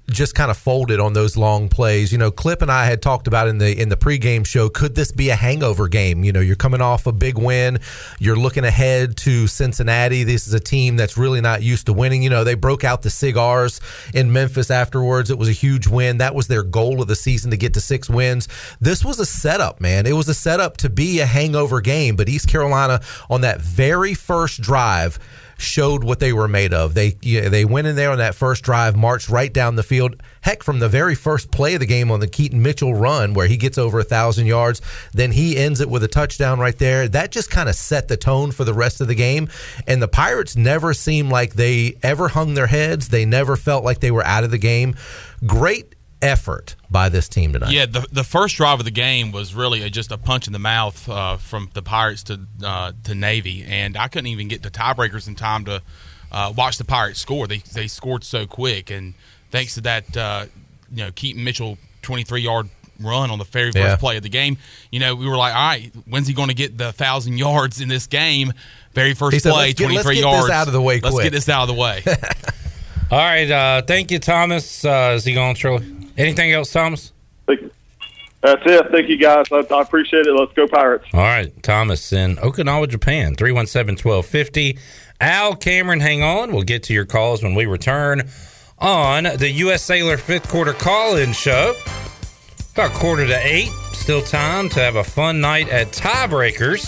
just kind of folded on those long plays. You know, Clip and I had talked about in the pregame show, could this be a hangover game? You know, you're coming off a big win. You're looking ahead to Cincinnati. This is a team that's really not used to winning. You know, they broke out the cigars in Memphis afterwards. It was a huge win. That was their goal of the season, to get to 6 wins. This was a setup, man. It was a setup to be a hangover game, but East Carolina on that very first drive showed what they were made of. They went in there on that first drive, marched right down the field. Heck, from the very first play of the game on the Keaton Mitchell run where he gets over 1,000 yards, then he ends it with a touchdown right there. That just kind of set the tone for the rest of the game. And the Pirates never seemed like they ever hung their heads. They never felt like they were out of the game. Great effort by this team tonight. Yeah, the first drive of the game was really just a punch in the mouth from the Pirates to Navy, and I couldn't even get the tiebreakers in time to watch the Pirates score. They scored so quick, and thanks to that, Keaton Mitchell 23-yard run on the very first play of the game, we were like, all right, when's he going to get the 1,000 yards in this game? Very first play, 23 yards. Let's get this out of the way. All right, thank you, Thomas. Is he going, Shirley? Anything else, Thomas? That's it. Thank you, guys. I appreciate it. Let's go, Pirates. All right, Thomas in Okinawa, Japan, 317-1250. Al, Cameron, hang on. We'll get to your calls when we return on the U.S. Sailor fifth quarter call-in show. About 7:45. Still time to have a fun night at Tiebreakers.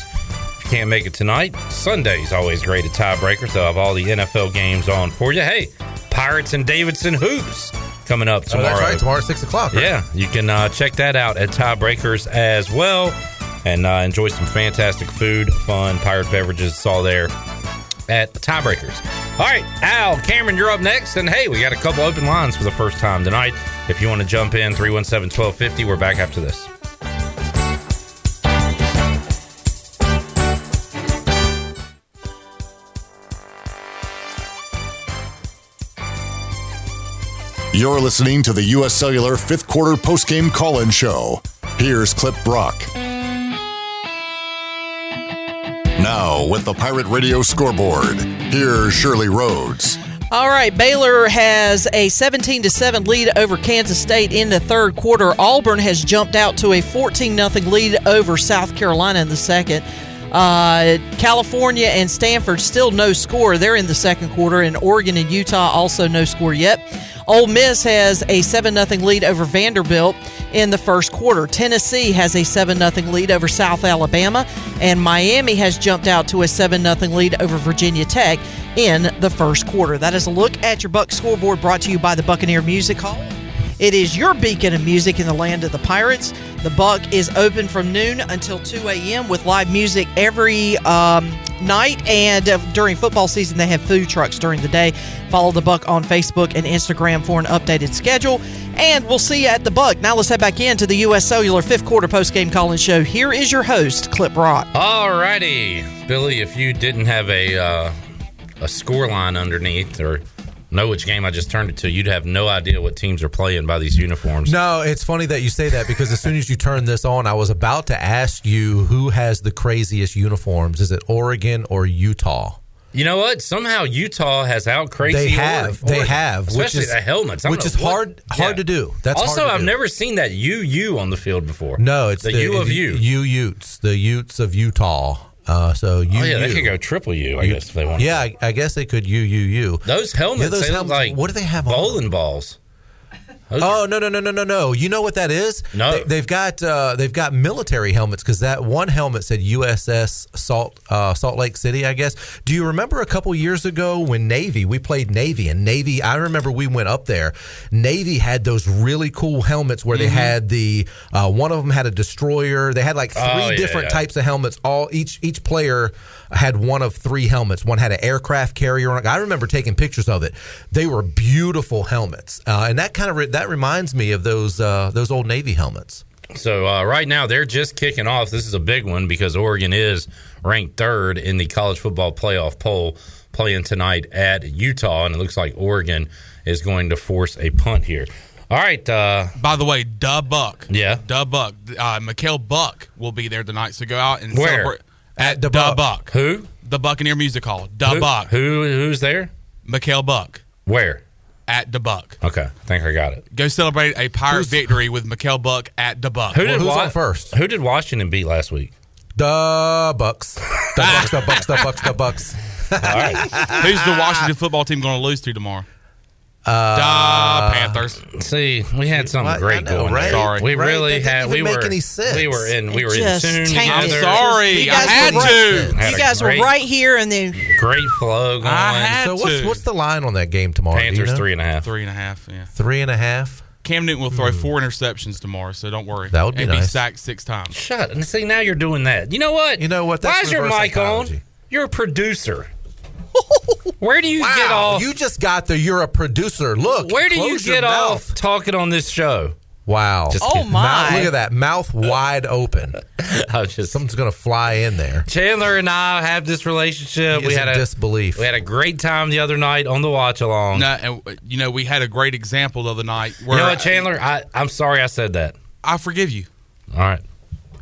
If you can't make it tonight, Sunday's always great at Tiebreakers. They'll have all the NFL games on for you. Hey, Pirates and Davidson Hoops coming up tomorrow. Oh, that's right. Tomorrow at 6 o'clock. Right? Yeah, you can check that out at Tiebreakers as well and enjoy some fantastic food, fun, pirate beverages. It's all there at Tiebreakers. All right, Al, Cameron, you're up next. And, hey, we got a couple open lines for the first time tonight. If you want to jump in, 317-1250. We're back after this. You're listening to the U.S. Cellular fifth quarter post-game call-in show. Here's Cliff Brock. Now with the Pirate Radio scoreboard, here's Shirley Rhodes. All right, Baylor has a 17-7 lead over Kansas State in the third quarter. Auburn has jumped out to a 14-0 lead over South Carolina in the second. California and Stanford still no score. They're in the second quarter, and Oregon and Utah also no score yet. Ole Miss has a 7-0 lead over Vanderbilt in the first quarter. Tennessee has a 7-0 lead over South Alabama, and Miami has jumped out to a 7-0 lead over Virginia Tech in the first quarter. That is a look at your Buck scoreboard, brought to you by the Buccaneer Music Hall. It is your beacon of music in the land of the Pirates. The Buck is open from noon until 2 a.m. with live music every night. And during football season, they have food trucks during the day. Follow the Buck on Facebook and Instagram for an updated schedule. And we'll see you at the Buck. Now let's head back into the U.S. Cellular fifth quarter post-game call-in show. Here is your host, Cliff Brock. All righty. Billy, if you didn't have a score line underneath or know which game I just turned it to, you'd have no idea what teams are playing by these uniforms. No, it's funny that you say that, because as soon as you turn this on, I was about to ask you who has the craziest uniforms. Is it Oregon or Utah? You know what? Somehow Utah has out crazy. They have, especially the helmets, which is hard to do. That's also I've never seen that UU on the field before. No, it's the U of U. Utes, the Utes of Utah. So they could go triple U, I guess, if they want. Yeah, I guess they could UUU. Those helmets, they look like, what do they have on? Bowling balls. Oh, no. You know what that is? No. They've got military helmets, because that one helmet said USS Salt Lake City, I guess. Do you remember a couple years ago when we played Navy, I remember we went up there. Navy had those really cool helmets where they had the one of them had a destroyer. They had like three different types of helmets. All each player had one of three helmets. One had an aircraft carrier on it. I remember taking pictures of it. They were beautiful helmets. And that kind of that reminds me of those old Navy helmets. So right now they're just kicking off. This is a big one because Oregon is ranked third in the college football playoff poll, playing tonight at Utah, and it looks like Oregon is going to force a punt here. All right. By the way, Buck. Mikhail Buck will be there tonight, so go out and celebrate. At the Buck. Who? The Buccaneer Music Hall. Buck. Who's there? Mikhail Buck. Where? At the Buck. Okay, I think I got it. Go celebrate a Pirate victory with Mikhail Buck at the Buck. Who's on first? Who did Washington beat last week? The Bucks. The Bucks. All right. Who's the Washington football team going to lose to tomorrow? Panthers. See, we had something great going. Right? Sorry, we really had. We were. We were in. We were in tune. I'm sorry, I had to. You guys were right here, and then great flow going. I had to. So what's the line on that game tomorrow? Panthers 3.5. 3.5. Yeah. 3.5. Cam Newton will throw 4 interceptions tomorrow, so don't worry. That would be nice. And be sacked 6 times. Shut up. See, now you're doing that. You know what? Why is your mic on? You're a producer. Where do you get off? You just got there. You're a producer. Look. Where do you get off talking on this show? Wow. Just kidding. My. Look at that. Mouth wide open. Something's going to fly in there. Chandler and I have this relationship. We had disbelief. We had a great time the other night on the watch along. No, and, we had a great example the other night. Where you know what, Chandler? I'm sorry I said that. I forgive you. All right.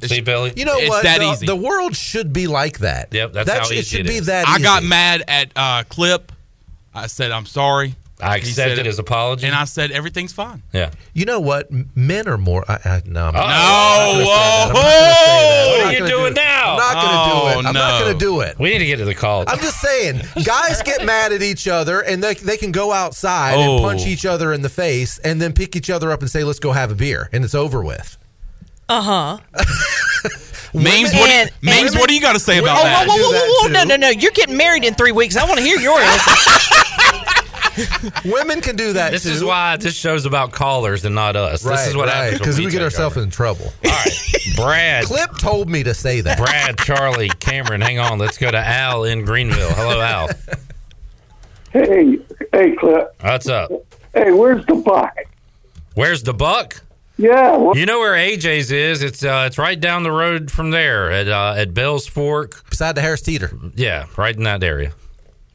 See, Billy? You know it's what? That easy. The world should be like that. Yep, that's how easy it should be that easy. I got mad at Clip. I said, I'm sorry. I accepted his apology. And I said, everything's fine. Yeah. You know what? Men are more... What are you doing now? I'm not going to do it. We need to get to the call. I'm just saying, guys get mad at each other, and they can go outside and punch each other in the face, and then pick each other up and say, let's go have a beer, and it's over with. Memes, what do you got to say about that? Whoa. No. You're getting married in 3 weeks. I want to hear your answer. Women can do that, This is why this show's about callers and not us. Right, this is what happens because we get ourselves in trouble. All right, Brad. Clip told me to say that. Brad, Charlie, Cameron, hang on. Let's go to Al in Greenville. Hello, Al. Hey, Clip. What's up? Hey, where's the buck? Where's the buck? Yeah, well, you know where AJ's is? It's right down the road from there at Bell's Fork, beside the Harris Theater. Yeah, right in that area.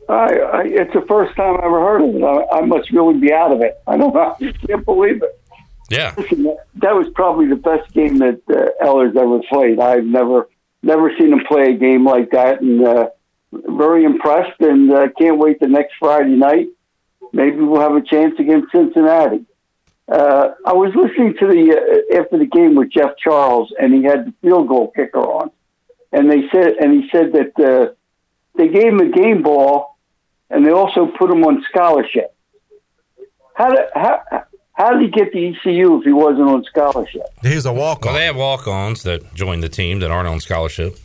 It's the first time I ever heard of it. I must really be out of it. I can't believe it. Yeah, listen, that was probably the best game that Ahlers ever played. I've never seen him play a game like that, and very impressed. And can't wait the next Friday night. Maybe we'll have a chance against Cincinnati. I was listening to the after the game with Jeff Charles, and he had the field goal kicker on, and he said that they gave him a game ball, and they also put him on scholarship. How did he get the ECU if he wasn't on scholarship? He was a walk-on. Well, they have walk-ons that join the team that aren't on scholarship.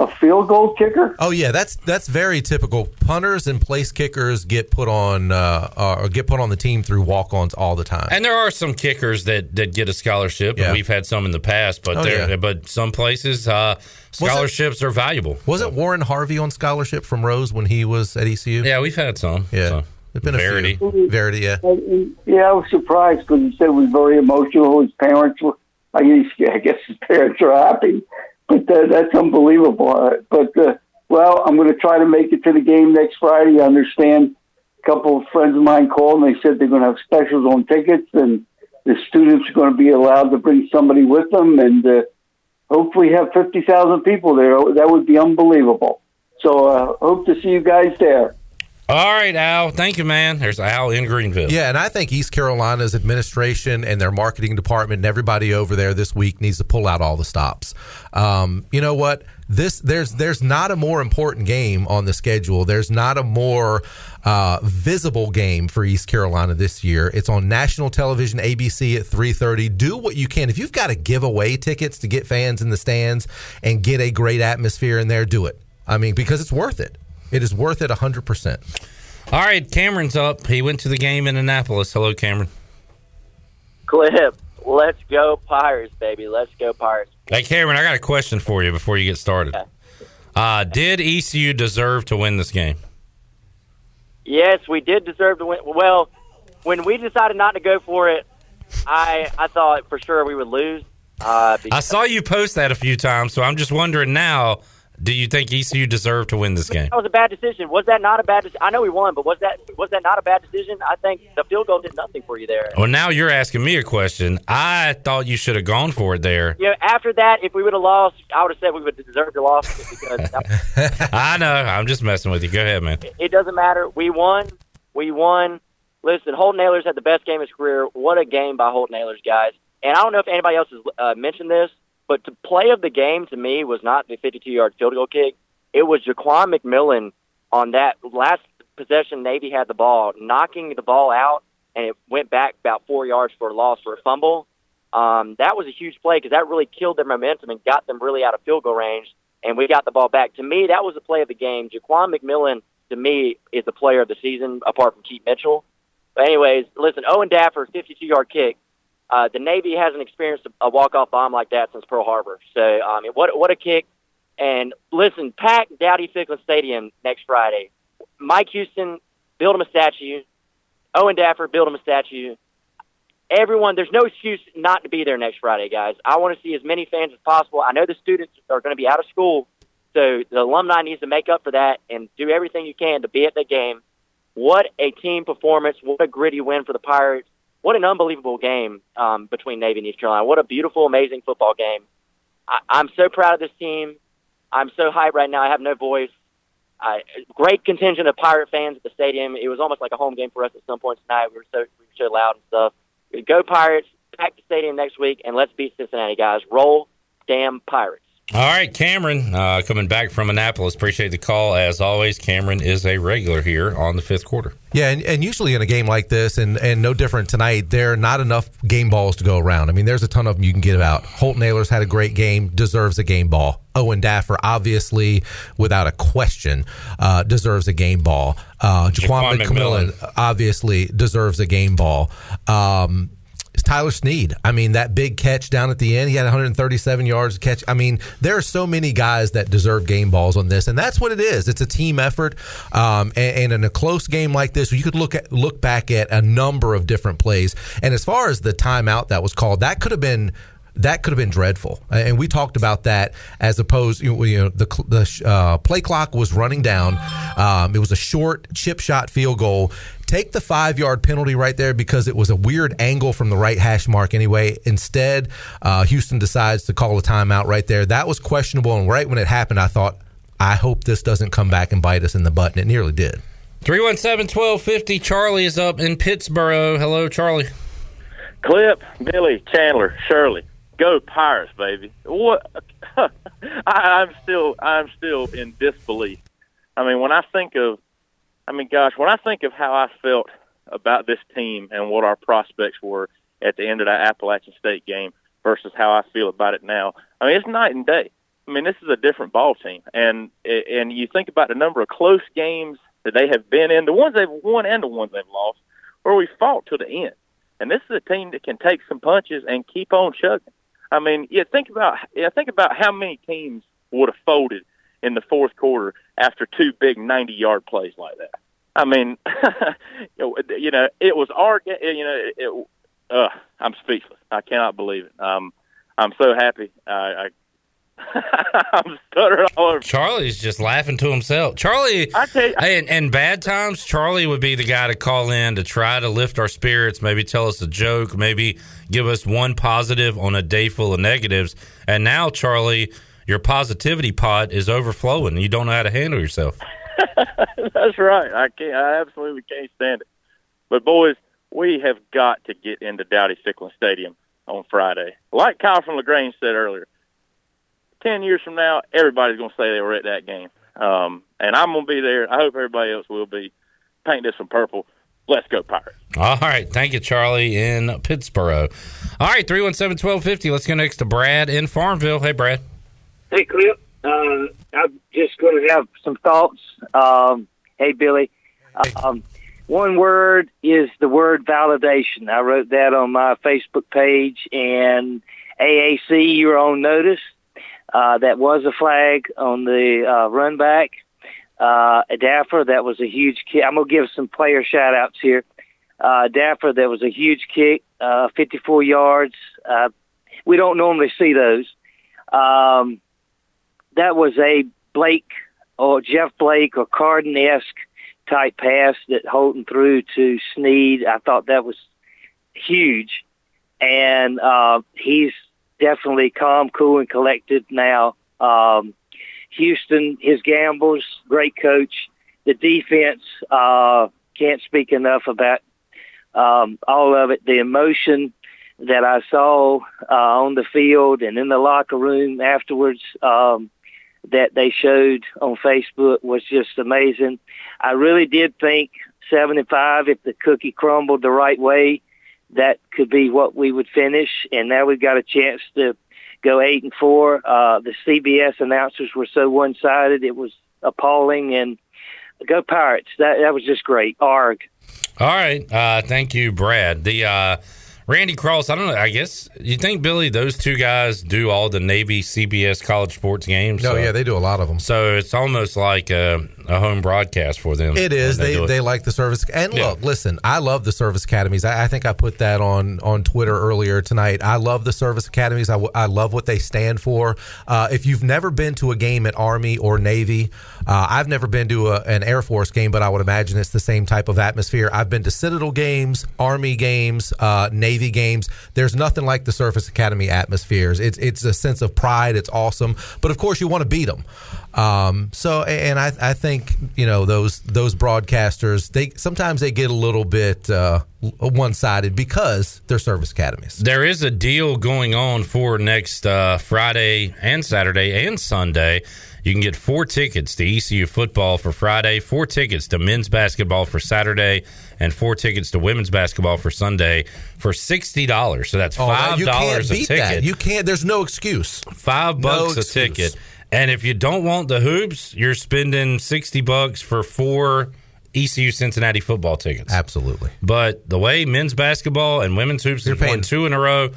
A field goal kicker? Oh yeah, that's very typical. Punters and place kickers get put on the team through walk-ons all the time. And there are some kickers that get a scholarship. Yeah. And we've had some in the past, but but some places scholarships are valuable. Wasn't Warren Harvey on scholarship from Rose when he was at ECU? Yeah, we've had some. Yeah. So. It's been Verity, yeah. Yeah, I was surprised because he said he was very emotional. His parents were I guess his parents are happy. But that's unbelievable. But I'm going to try to make it to the game next Friday. I understand a couple of friends of mine called, and they said they're going to have specials on tickets, and the students are going to be allowed to bring somebody with them, and hopefully have 50,000 people there. That would be unbelievable. So hope to see you guys there. All right, Al. Thank you, man. There's Al in Greenville. Yeah, and I think East Carolina's administration and their marketing department and everybody over there this week needs to pull out all the stops. You know what? There's not a more important game on the schedule. There's not a more visible game for East Carolina this year. It's on national television, ABC at 3:30. Do what you can. If you've got to give away tickets to get fans in the stands and get a great atmosphere in there, do it. I mean, because it's worth it. It is worth it 100%. All right, Cameron's up. He went to the game in Annapolis. Hello, Cameron. Clip, let's go Pirates, baby. Let's go Pirates. Hey, Cameron, I got a question for you before you get started. Okay. Did ECU deserve to win this game? Yes, we did deserve to win. Well, when we decided not to go for it, I thought for sure we would lose. I saw you post that a few times, so I'm just wondering now, do you think ECU deserved to win this game? That was a bad decision. Was that not a bad decision? I know we won, but was that not a bad decision? I think the field goal did nothing for you there. Well, now you're asking me a question. I thought you should have gone for it there. Yeah, after that, if we would have lost, I would have said we would have deserved to loss. I know. I'm just messing with you. Go ahead, man. It doesn't matter. We won. Listen, Holton Ahlers had the best game of his career. What a game by Holton Ahlers, guys. And I don't know if anybody else has mentioned this, but the play of the game, to me, was not the 52-yard field goal kick. It was Jaquan McMillan on that last possession Navy had the ball, knocking the ball out, and it went back about 4 yards for a loss for a fumble. That was a huge play because that really killed their momentum and got them really out of field goal range, and we got the ball back. To me, that was the play of the game. Jaquan McMillan, to me, is the player of the season, apart from Keaton Mitchell. But anyways, listen, Owen Daffer, 52-yard kick. The Navy hasn't experienced a walk-off bomb like that since Pearl Harbor. So, what a kick. And listen, pack Dowdy-Ficklin Stadium next Friday. Mike Houston, build him a statue. Owen Daffer, build him a statue. Everyone, there's no excuse not to be there next Friday, guys. I want to see as many fans as possible. I know the students are going to be out of school, so the alumni needs to make up for that and do everything you can to be at the game. What a team performance. What a gritty win for the Pirates. What an unbelievable game between Navy and East Carolina. What a beautiful, amazing football game. I'm so proud of this team. I'm so hyped right now. I have no voice. Great contingent of Pirate fans at the stadium. It was almost like a home game for us at some point tonight. We were so loud and stuff. Go Pirates, back to the stadium next week, and let's beat Cincinnati, guys. Roll damn Pirates. All right, Cameron, coming back from Annapolis. Appreciate the call. As always, Cameron is a regular here on the fifth quarter. Yeah, and usually in a game like this, and no different tonight, there are not enough game balls to go around. I mean, there's a ton of them you can get out. Holton Ahlers had a great game, deserves a game ball. Owen Daffer, obviously, without a question, deserves a game ball. Jaquan McMillan, obviously, deserves a game ball. Tyler Snead. I mean, that big catch down at the end, he had 137 yards catch. I mean, there are so many guys that deserve game balls on this, and that's what it is. It's a team effort, and in a close game like this, you could look back at a number of different plays. And as far as the timeout that was called, that could have been dreadful. And we talked about that as opposed, the play clock was running down. It was a short chip shot field goal. Take the 5-yard penalty right there because it was a weird angle from the right hash mark anyway. Instead, Houston decides to call a timeout right there. That was questionable, and right when it happened, I thought, I hope this doesn't come back and bite us in the butt, and it nearly did. 317-1250, Charlie is up in Pittsburgh. Hello, Charlie. Clip, Billy, Chandler, Shirley, go Pirates, baby. What? I'm still in disbelief. I mean, when I think of how I felt about this team and what our prospects were at the end of that Appalachian State game versus how I feel about it now, I mean, it's night and day. I mean, this is a different ball team. And you think about the number of close games that they have been in, the ones they've won and the ones they've lost, where we fought to the end. And this is a team that can take some punches and keep on chugging. I mean, think about how many teams would have folded in the fourth quarter after two big 90-yard plays like that. I mean, it was our game. I'm speechless. I cannot believe it. I'm so happy. I'm stuttering all over. Charlie's just laughing to himself. Charlie, I tell you, in bad times, Charlie would be the guy to call in to try to lift our spirits, maybe tell us a joke, maybe give us one positive on a day full of negatives. And now, Charlie, your positivity pot is overflowing. You don't know how to handle yourself. That's right. I absolutely can't stand it. But, boys, we have got to get into Dowdy-Ficklin Stadium on Friday. Like Kyle from LaGrange said earlier, 10 years from now, everybody's going to say they were at that game. And I'm going to be there. I hope everybody else will be. Paint this one purple. Let's go, Pirates. All right. Thank you, Charlie, in Pittsburgh. All right, 317-1250. Let's go next to Brad in Farmville. Hey, Brad. Hey, Clip. I'm just going to have some thoughts. Hey, Billy. One word is the word validation. I wrote that on my Facebook page, and AAC, you're on notice. That was a flag on the run back. Daffer, that was a huge kick. I'm going to give some player shout-outs here. Daffer, that was a huge kick, 54 yards. We don't normally see those. That was a Blake or Jeff Blake or Carden-esque type pass that Holton threw to Snead. I thought that was huge. And he's definitely calm, cool, and collected now. Houston, his gambles, great coach. The defense, can't speak enough about all of it. The emotion that I saw on the field and in the locker room afterwards, that they showed on Facebook was just amazing. I really did think 75, if the cookie crumbled the right way, that could be what we would finish. And now we've got a chance to go 8-4. The CBS announcers were so one-sided, it was appalling. And go Pirates. That was just great. Arg. All right. Thank you, Brad. The Randy Cross, I don't know, I guess, you think, Billy, those two guys do all the Navy CBS college sports games? Oh, so, yeah, they do a lot of them. So it's almost like a home broadcast for them. It is. They like the service. And look, listen, I love the service academies. I think I put that on Twitter earlier tonight. I love the service academies. I love what they stand for. If you've never been to a game at Army or Navy, I've never been to an Air Force game, but I would imagine it's the same type of atmosphere. I've been to Citadel games, Army games, Navy games. There's nothing like the Surface Academy atmospheres. It's a sense of pride. It's awesome. But of course you want to beat them. I think, you know, those broadcasters, they sometimes get a little bit one-sided because they're service academies. There is a deal going on for next Friday and Saturday and Sunday. You can get 4 tickets to ECU football for Friday, 4 tickets to men's basketball for Saturday, and 4 tickets to women's basketball for Sunday for $60. So that's $5 a ticket. That. You can't. There's no excuse. $5 a ticket. And if you don't want the hoops, you're spending $60 for 4 ECU Cincinnati football tickets. Absolutely. But the way men's basketball and women's hoops, you're paying 2 in a row.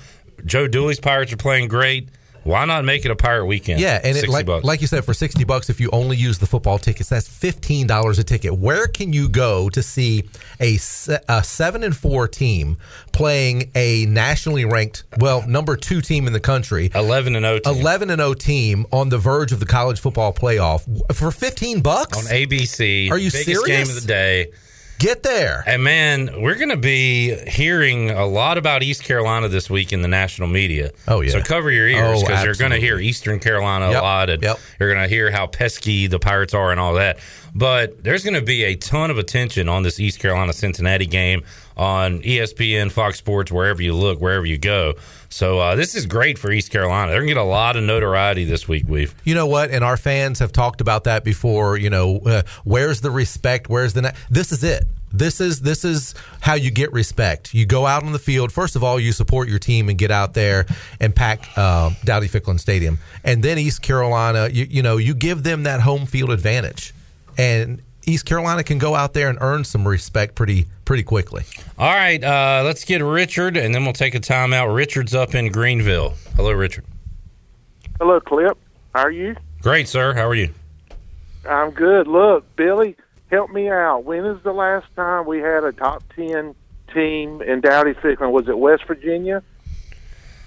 Joe Dooley's Pirates are playing great. Why not make it a Pirate weekend? Yeah, and it, like you said, for $60, if you only use the football tickets, that's $15 a ticket. Where can you go to see a 7-4 team playing a nationally ranked, number 2 team in the country, 11-0 team on the verge of the college football playoff for $15 on ABC? Are you serious? Biggest game of the day. Get there. And, man, we're going to be hearing a lot about East Carolina this week in the national media. Oh, yeah. So cover your ears because you're going to hear Eastern Carolina a lot. And you're going to hear how pesky the Pirates are and all that. But there's going to be a ton of attention on this East Carolina-Cincinnati game on ESPN, Fox Sports, wherever you look, wherever you go. So this is great for East Carolina. They're going to get a lot of notoriety this week, Weave. You know what? And our fans have talked about that before. You know, where's the respect? Where's the this is it. This is how you get respect. You go out on the field. First of all, you support your team and get out there and pack Dowdy-Ficklin Stadium. And then East Carolina, you give them that home field advantage. And East Carolina can go out there and earn some respect pretty quickly. All right, let's get Richard, and then we'll take a timeout. Richard's up in Greenville. Hello, Richard. Hello, Clip. How are you? Great, sir. How are you? I'm good. Look, Billy, help me out. When is the last time we had a top 10 team in Dowdy-Ficklin? Was it West Virginia?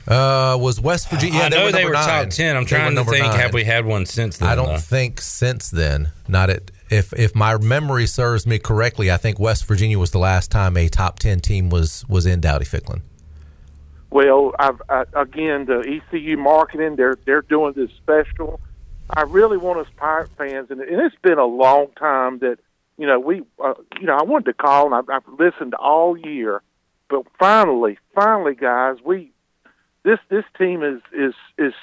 Was West Virginia? Yeah, I know they were top 10. I'm trying to think. 9. Have we had one since then? I don't think since then. Not at. If my memory serves me correctly, I think West Virginia was the last time a top 10 team was in Dowdy-Ficklin. Well, again, the ECU marketing, they're doing this special. I really want us Pirate fans, and it's been a long time that, you know, we, I wanted to call, and I've listened all year, but finally, guys, this team is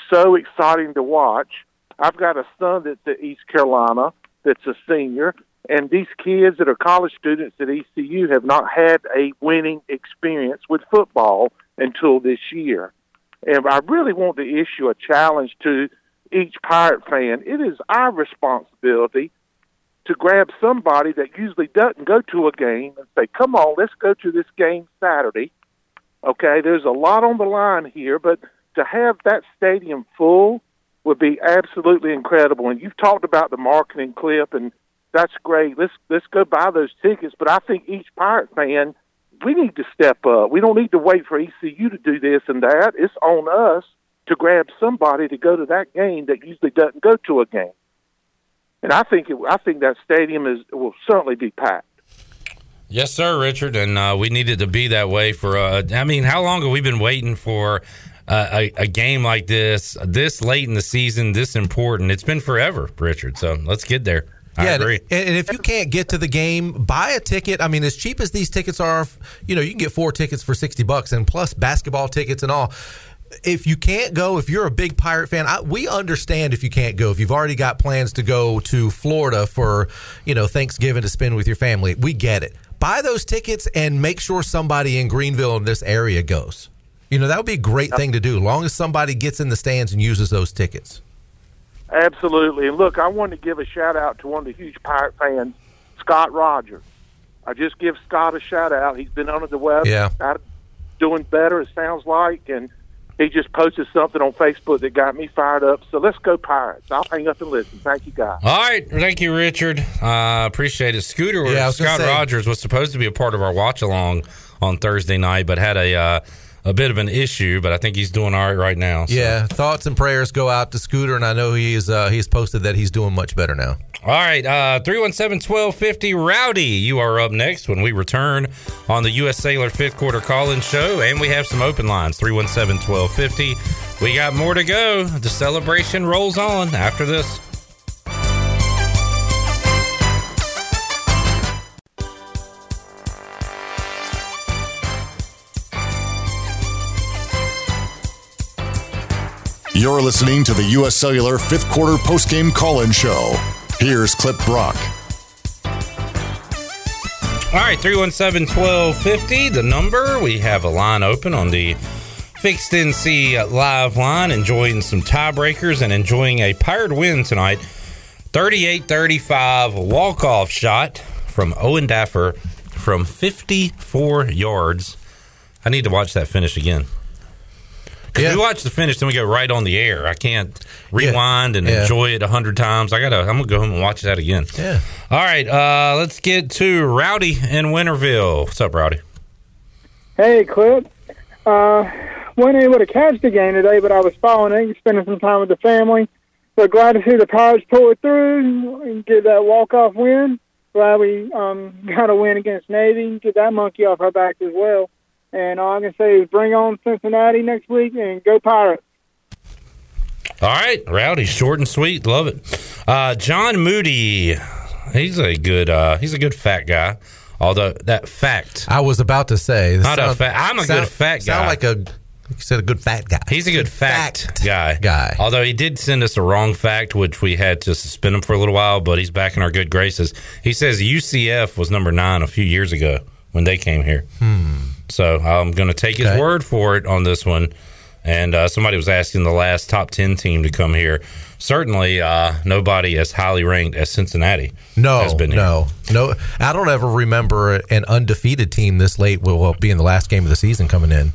so exciting to watch. I've got a son that's at East Carolina that's a senior, and these kids that are college students at ECU have not had a winning experience with football until this year. And I really want to issue a challenge to each Pirate fan. It is our responsibility to grab somebody that usually doesn't go to a game and say, come on, let's go to this game Saturday. Okay, there's a lot on the line here, but to have that stadium full would be absolutely incredible. And you've talked about the marketing, Clip, and that's great. Let's go buy those tickets. But I think each Pirate fan, we need to step up. We don't need to wait for ECU to do this and that. It's on us to grab somebody to go to that game that usually doesn't go to a game. And I think that stadium will certainly be packed. Yes, sir, Richard. And we needed to be that way for how long have we been waiting for a game like this late in the season, this important? It's been forever, Richard. So let's get there. I agree. And if you can't get to the game, buy a ticket. I mean, as cheap as these tickets are, you can get 4 tickets for $60, and plus basketball tickets and all. if you can't go, if you're a big Pirate fan, we understand if you can't go. If you've already got plans to go to Florida for, you know, Thanksgiving to spend with your family, we get it. Buy those tickets and make sure somebody in Greenville and this area goes. You know, that would be a great thing to do, as long as somebody gets in the stands and uses those tickets. Absolutely. And look, I wanted to give a shout-out to one of the huge Pirate fans, Scott Rogers. I just give Scott a shout-out. He's been under the weather. Yeah. Doing better, it sounds like, and he just posted something on Facebook that got me fired up. So let's go Pirates. I'll hang up and listen. Thank you, guys. All right. Thank you, Richard. Appreciate it. Scooter, Scott Rogers was supposed to be a part of our watch-along on Thursday night, but had a bit of an issue, but I think he's doing all right right now. So. Yeah, thoughts and prayers go out to Scooter, and I know he's posted that he's doing much better now. All right, 317-1250, Rowdy, you are up next when we return on the U.S. Sailor 5th Quarter Call-In Show, and we have some open lines, 317-1250. We got more to go. The celebration rolls on after this. You're listening to the U.S. Cellular 5th Quarter Postgame Call-In Show. Here's Cliff Brock. All right, 317-1250, the number. We have a line open on the Fixed NC live line, enjoying some tiebreakers and enjoying a Pirate win tonight. 38-35 walk-off shot from Owen Daffer from 54 yards. I need to watch that finish again. Yeah. We watch the finish, then we go right on the air. I can't rewind and enjoy it 100 times. I'm gonna go home and watch that again. Yeah. All right. Let's get to Rowdy in Winterville. What's up, Rowdy? Hey, Cliff. Wasn't able to catch the game today, but I was following it, spending some time with the family. So glad to see the Pirates pull it through and get that walk-off win. Glad we got a win against Navy, get that monkey off our back as well. And all I can say is bring on Cincinnati next week and go Pirates. All right, Rowdy, short and sweet, love it. John Moody, he's a good fat guy. Although that fact, I was about to say, I'm a good fat guy. You said a good fat guy. He's a good fact guy. Although he did send us a wrong fact, which we had to suspend him for a little while, but he's back in our good graces. He says UCF was number 9 a few years ago when they came here. So I'm going to take his word for it on this one. And somebody was asking the last top 10 team to come here. Certainly nobody as highly ranked as Cincinnati has been here. No. I don't ever remember an undefeated team this late will be in the last game of the season coming in,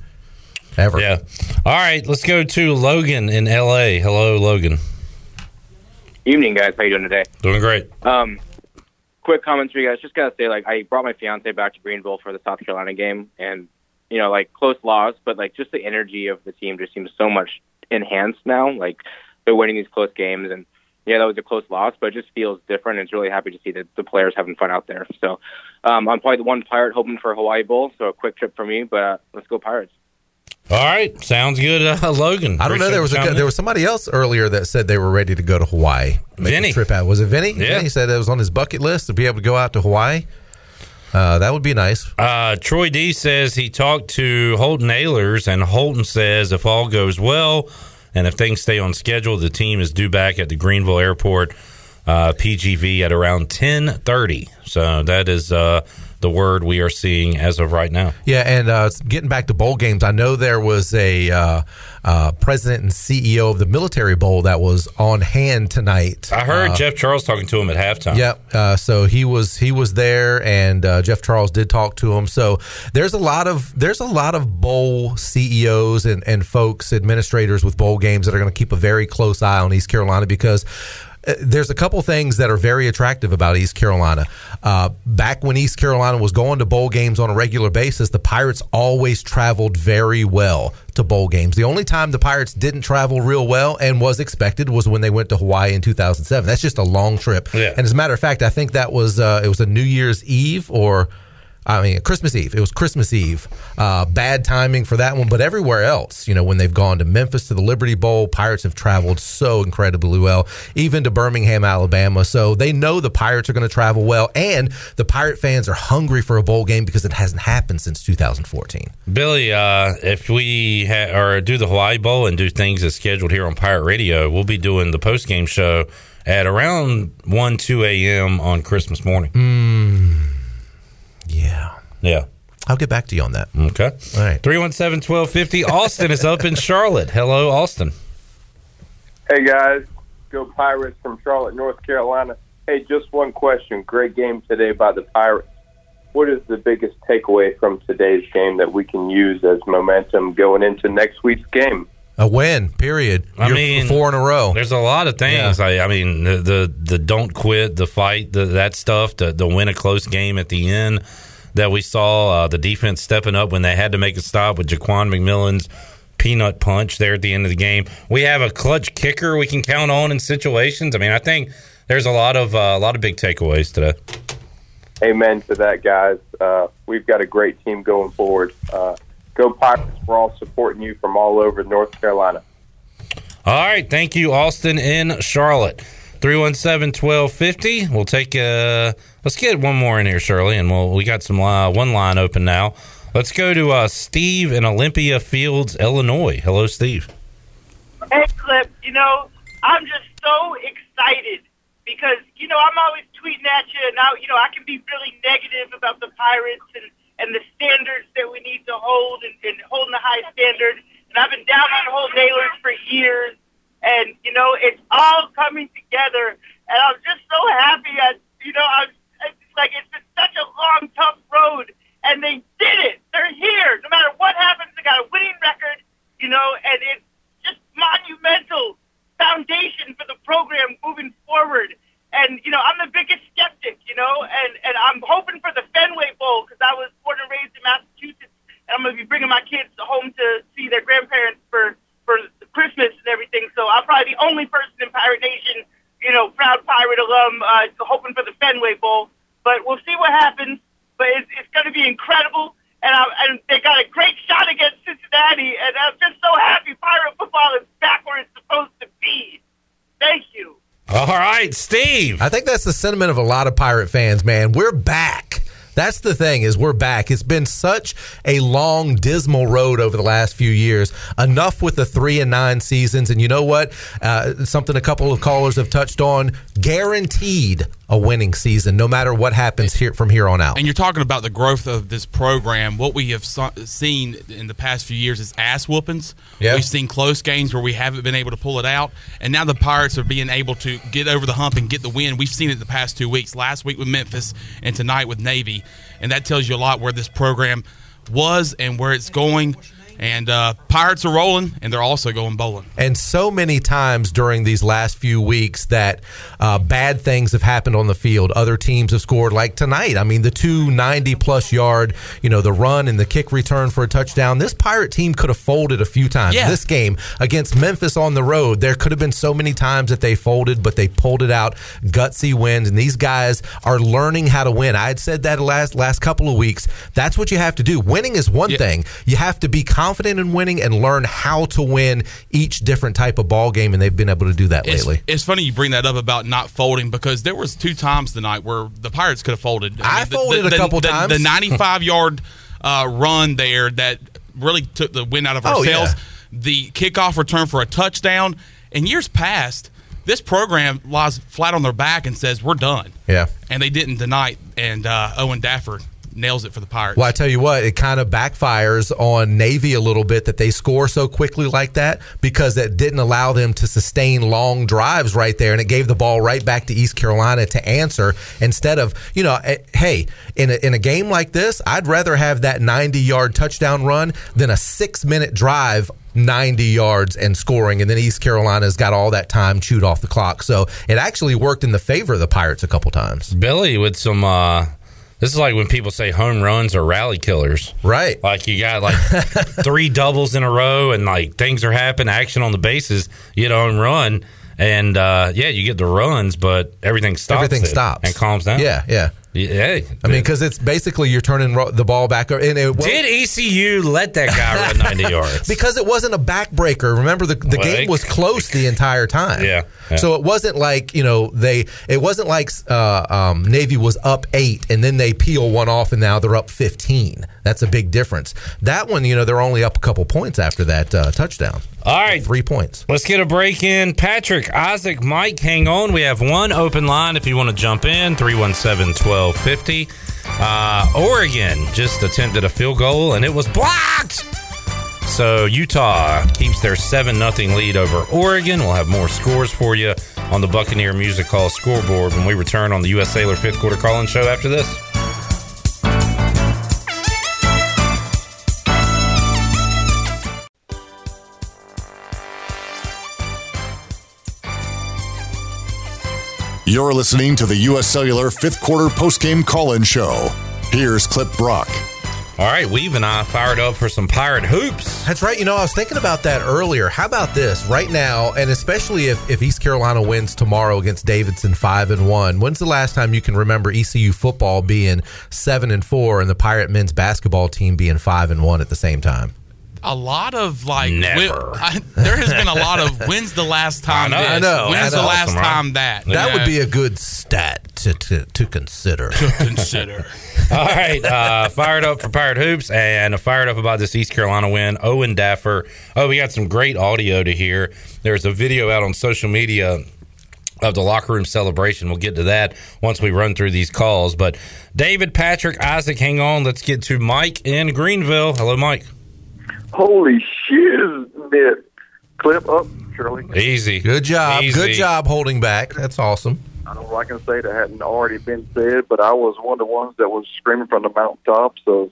ever. Yeah. All right, let's go to Logan in L.A. Hello, Logan. Evening, guys. How you doing today? Doing great. Quick comments for you guys. Just gotta say, I brought my fiance back to Greenville for the South Carolina game, and close loss, but just the energy of the team just seems so much enhanced now. They're winning these close games, and that was a close loss, but it just feels different. It's really happy to see that the players having fun out there. So I'm probably the one Pirate hoping for a Hawaii Bowl, so a quick trip for me. But let's go Pirates. All right, sounds good, Logan. I don't know. There was somebody else earlier that said they were ready to go to Hawaii. Vinny, trip out. Was it Vinny? Yeah, Vinny said it was on his bucket list to be able to go out to Hawaii. That would be nice. Troy D says he talked to Holton Ahlers, and Holton says if all goes well and if things stay on schedule, the team is due back at the Greenville Airport PGV at around 10:30. So that is. The word we are seeing as of right now. Yeah, and getting back to bowl games, I know there was a president and CEO of the Military Bowl that was on hand tonight. I heard Jeff Charles talking to him at halftime. Yep. So he was there, and Jeff Charles did talk to him. So there's a lot of bowl CEOs and folks, administrators with bowl games that are going to keep a very close eye on East Carolina, because there's a couple things that are very attractive about East Carolina. Back when East Carolina was going to bowl games on a regular basis, the Pirates always traveled very well to bowl games. The only time the Pirates didn't travel real well and was expected was when they went to Hawaii in 2007. That's just a long trip. Yeah. And as a matter of fact, I think that was it was a New Year's Eve or I mean, Christmas Eve. It was Christmas Eve. Bad timing for that one. But everywhere else, you know, when they've gone to Memphis to the Liberty Bowl, Pirates have traveled so incredibly well, even to Birmingham, Alabama. So they know the Pirates are going to travel well. And the Pirate fans are hungry for a bowl game because it hasn't happened since 2014. Billy, if we do the Hawaii Bowl and do things as scheduled here on Pirate Radio, we'll be doing the post-game show at around 1, 2 a.m. on Christmas morning. Yeah. I'll get back to you on that. Okay. All right. 317-1250. Austin is up in Charlotte. Hello, Austin. Hey, guys. Go Pirates from Charlotte, North Carolina. Hey, just one question. Great game today by the Pirates. What is the biggest takeaway from today's game that we can use as momentum going into next week's game? A win, period. I mean, four in a row. There's a lot of things. Yeah. I mean, the don't quit, the fight, that stuff, the win a close game at the end that we saw, the defense stepping up when they had to make a stop with Jaquan McMillan's peanut punch there at the end of the game. We have a clutch kicker we can count on in situations. I mean, I think there's a lot of big takeaways today. Amen to that, guys. We've got a great team going forward. Go Pirates. We're all supporting you from all over North Carolina. All right. Thank you, Austin in Charlotte. 317-1250. We'll take let's get one more in here, Shirley, and we got some one line open now. Let's go to Steve in Olympia Fields, Illinois. Hello, Steve. Hey, Cliff. You know, I'm just so excited because, you know, I'm always tweeting at you, and I can be really negative about the Pirates and the standards that we need to hold and holding a high standard. And I've been down on Holton Ahlers for years. And, you know, it's all coming together. And I'm just so happy. It's been such a long, tough road. And they did it. They're here. No matter what happens, they got a winning record, you know, and it's just monumental foundation for the program moving forward. And, you know, I'm the biggest skeptic, you know, and I'm hoping for the Fenway Bowl because I was born and raised in Massachusetts, and I'm going to be bringing my kids home to see their grandparents for Christmas and everything. So I'm probably the only person in Pirate Nation, you know, proud Pirate alum, hoping for the Fenway Bowl. But we'll see what happens. But it's going to be incredible. And they got a great shot against Cincinnati, and I'm just so happy Pirate football is back where it's supposed to be. Thank you. All right, Steve. I think that's the sentiment of a lot of Pirate fans, man. We're back. That's the thing is we're back. It's been such a long, dismal road over the last few years. Enough with the 3-9 seasons. And you know what? Something a couple of callers have touched on, guaranteed a winning season, no matter what happens here from here on out. And you're talking about the growth of this program. What we have seen in the past few years is ass whoopings. Yep. We've seen close games where we haven't been able to pull it out. And now the Pirates are being able to get over the hump and get the win. We've seen it the past 2 weeks, last week with Memphis and tonight with Navy. And that tells you a lot where this program was and where it's going. And Pirates are rolling, and they're also going bowling. And so many times during these last few weeks that bad things have happened on the field. Other teams have scored, like tonight. I mean, the 290-plus yard, you know, the run and the kick return for a touchdown. This Pirate team could have folded a few times. Yeah. This game against Memphis on the road, there could have been so many times that they folded, but they pulled it out. Gutsy wins, and these guys are learning how to win. I had said that last couple of weeks. That's what you have to do. Winning is one thing. You have to be confident in winning and learn how to win each different type of ball game, and they've been able to do that lately. It's funny you bring that up about not folding because there was two times tonight where the Pirates could have folded. I mean, folded a couple times. The 95-yard run there that really took the wind out of ourselves. Oh, yeah. The kickoff return for a touchdown. In years past, this program lies flat on their back and says, we're done. Yeah. And they didn't tonight, and Owen Daffer nails it for the Pirates. Well, I tell you what, it kind of backfires on Navy a little bit that they score so quickly like that because that didn't allow them to sustain long drives right there, and it gave the ball right back to East Carolina to answer instead of, you know, hey, in a game like this, I'd rather have that 90-yard touchdown run than a 6-minute drive 90 yards and scoring, and then East Carolina's got all that time chewed off the clock. So it actually worked in the favor of the Pirates a couple times. Billy with some... This is like when people say home runs are rally killers. Right. Like you got like 3 doubles in a row and like things are happening, action on the bases, you get a home run. And, you get the runs, but everything stops. Everything stops. And calms down. Yeah. Yeah, I mean, because it's basically you're turning the ball back. And did ECU let that guy run 90 yards? Because it wasn't a backbreaker. Remember, the game was close the entire time. Yeah. So it wasn't like, it wasn't like Navy was up 8 and then they peel one off and now they're up 15. That's a big difference. That one, they're only up a couple points after that touchdown. All right. 3 points. Let's get a break in. Patrick, Isaac, Mike, hang on. We have one open line if you want to jump in. 317-1250. Oregon just attempted a field goal, and it was blocked. So Utah keeps their 7-0 lead over Oregon. We'll have more scores for you on the Buccaneer Music Hall scoreboard when we return on the U.S. Sailor 5th Quarter Call-In Show after this. You're listening to the U.S. Cellular 5th Quarter Post-Game Call-In Show. Here's Cliff Brock. All right, Weave and I fired up for some Pirate Hoops. That's right. I was thinking about that earlier. How about this right now, and especially if East Carolina wins tomorrow against Davidson 5-1, when's the last time you can remember ECU football being 7-4 and the Pirate men's basketball team being 5-1 at the same time? A lot of never. There has been a lot of when's the last time this? When's the last time that? That would be a good stat to consider. All right. Fired up for Pirate Hoops and fired up about this East Carolina win. Owen Daffer. Oh, we got some great audio to hear. There's a video out on social media of the locker room celebration. We'll get to that once we run through these calls. But David, Patrick, Isaac, hang on. Let's get to Mike in Greenville. Hello, Mike. Holy shiznit. Clip up, Shirley. Easy. Good job. Easy. Good job holding back. That's awesome. I don't know what I can say that hadn't already been said, but I was one of the ones that was screaming from the mountaintops of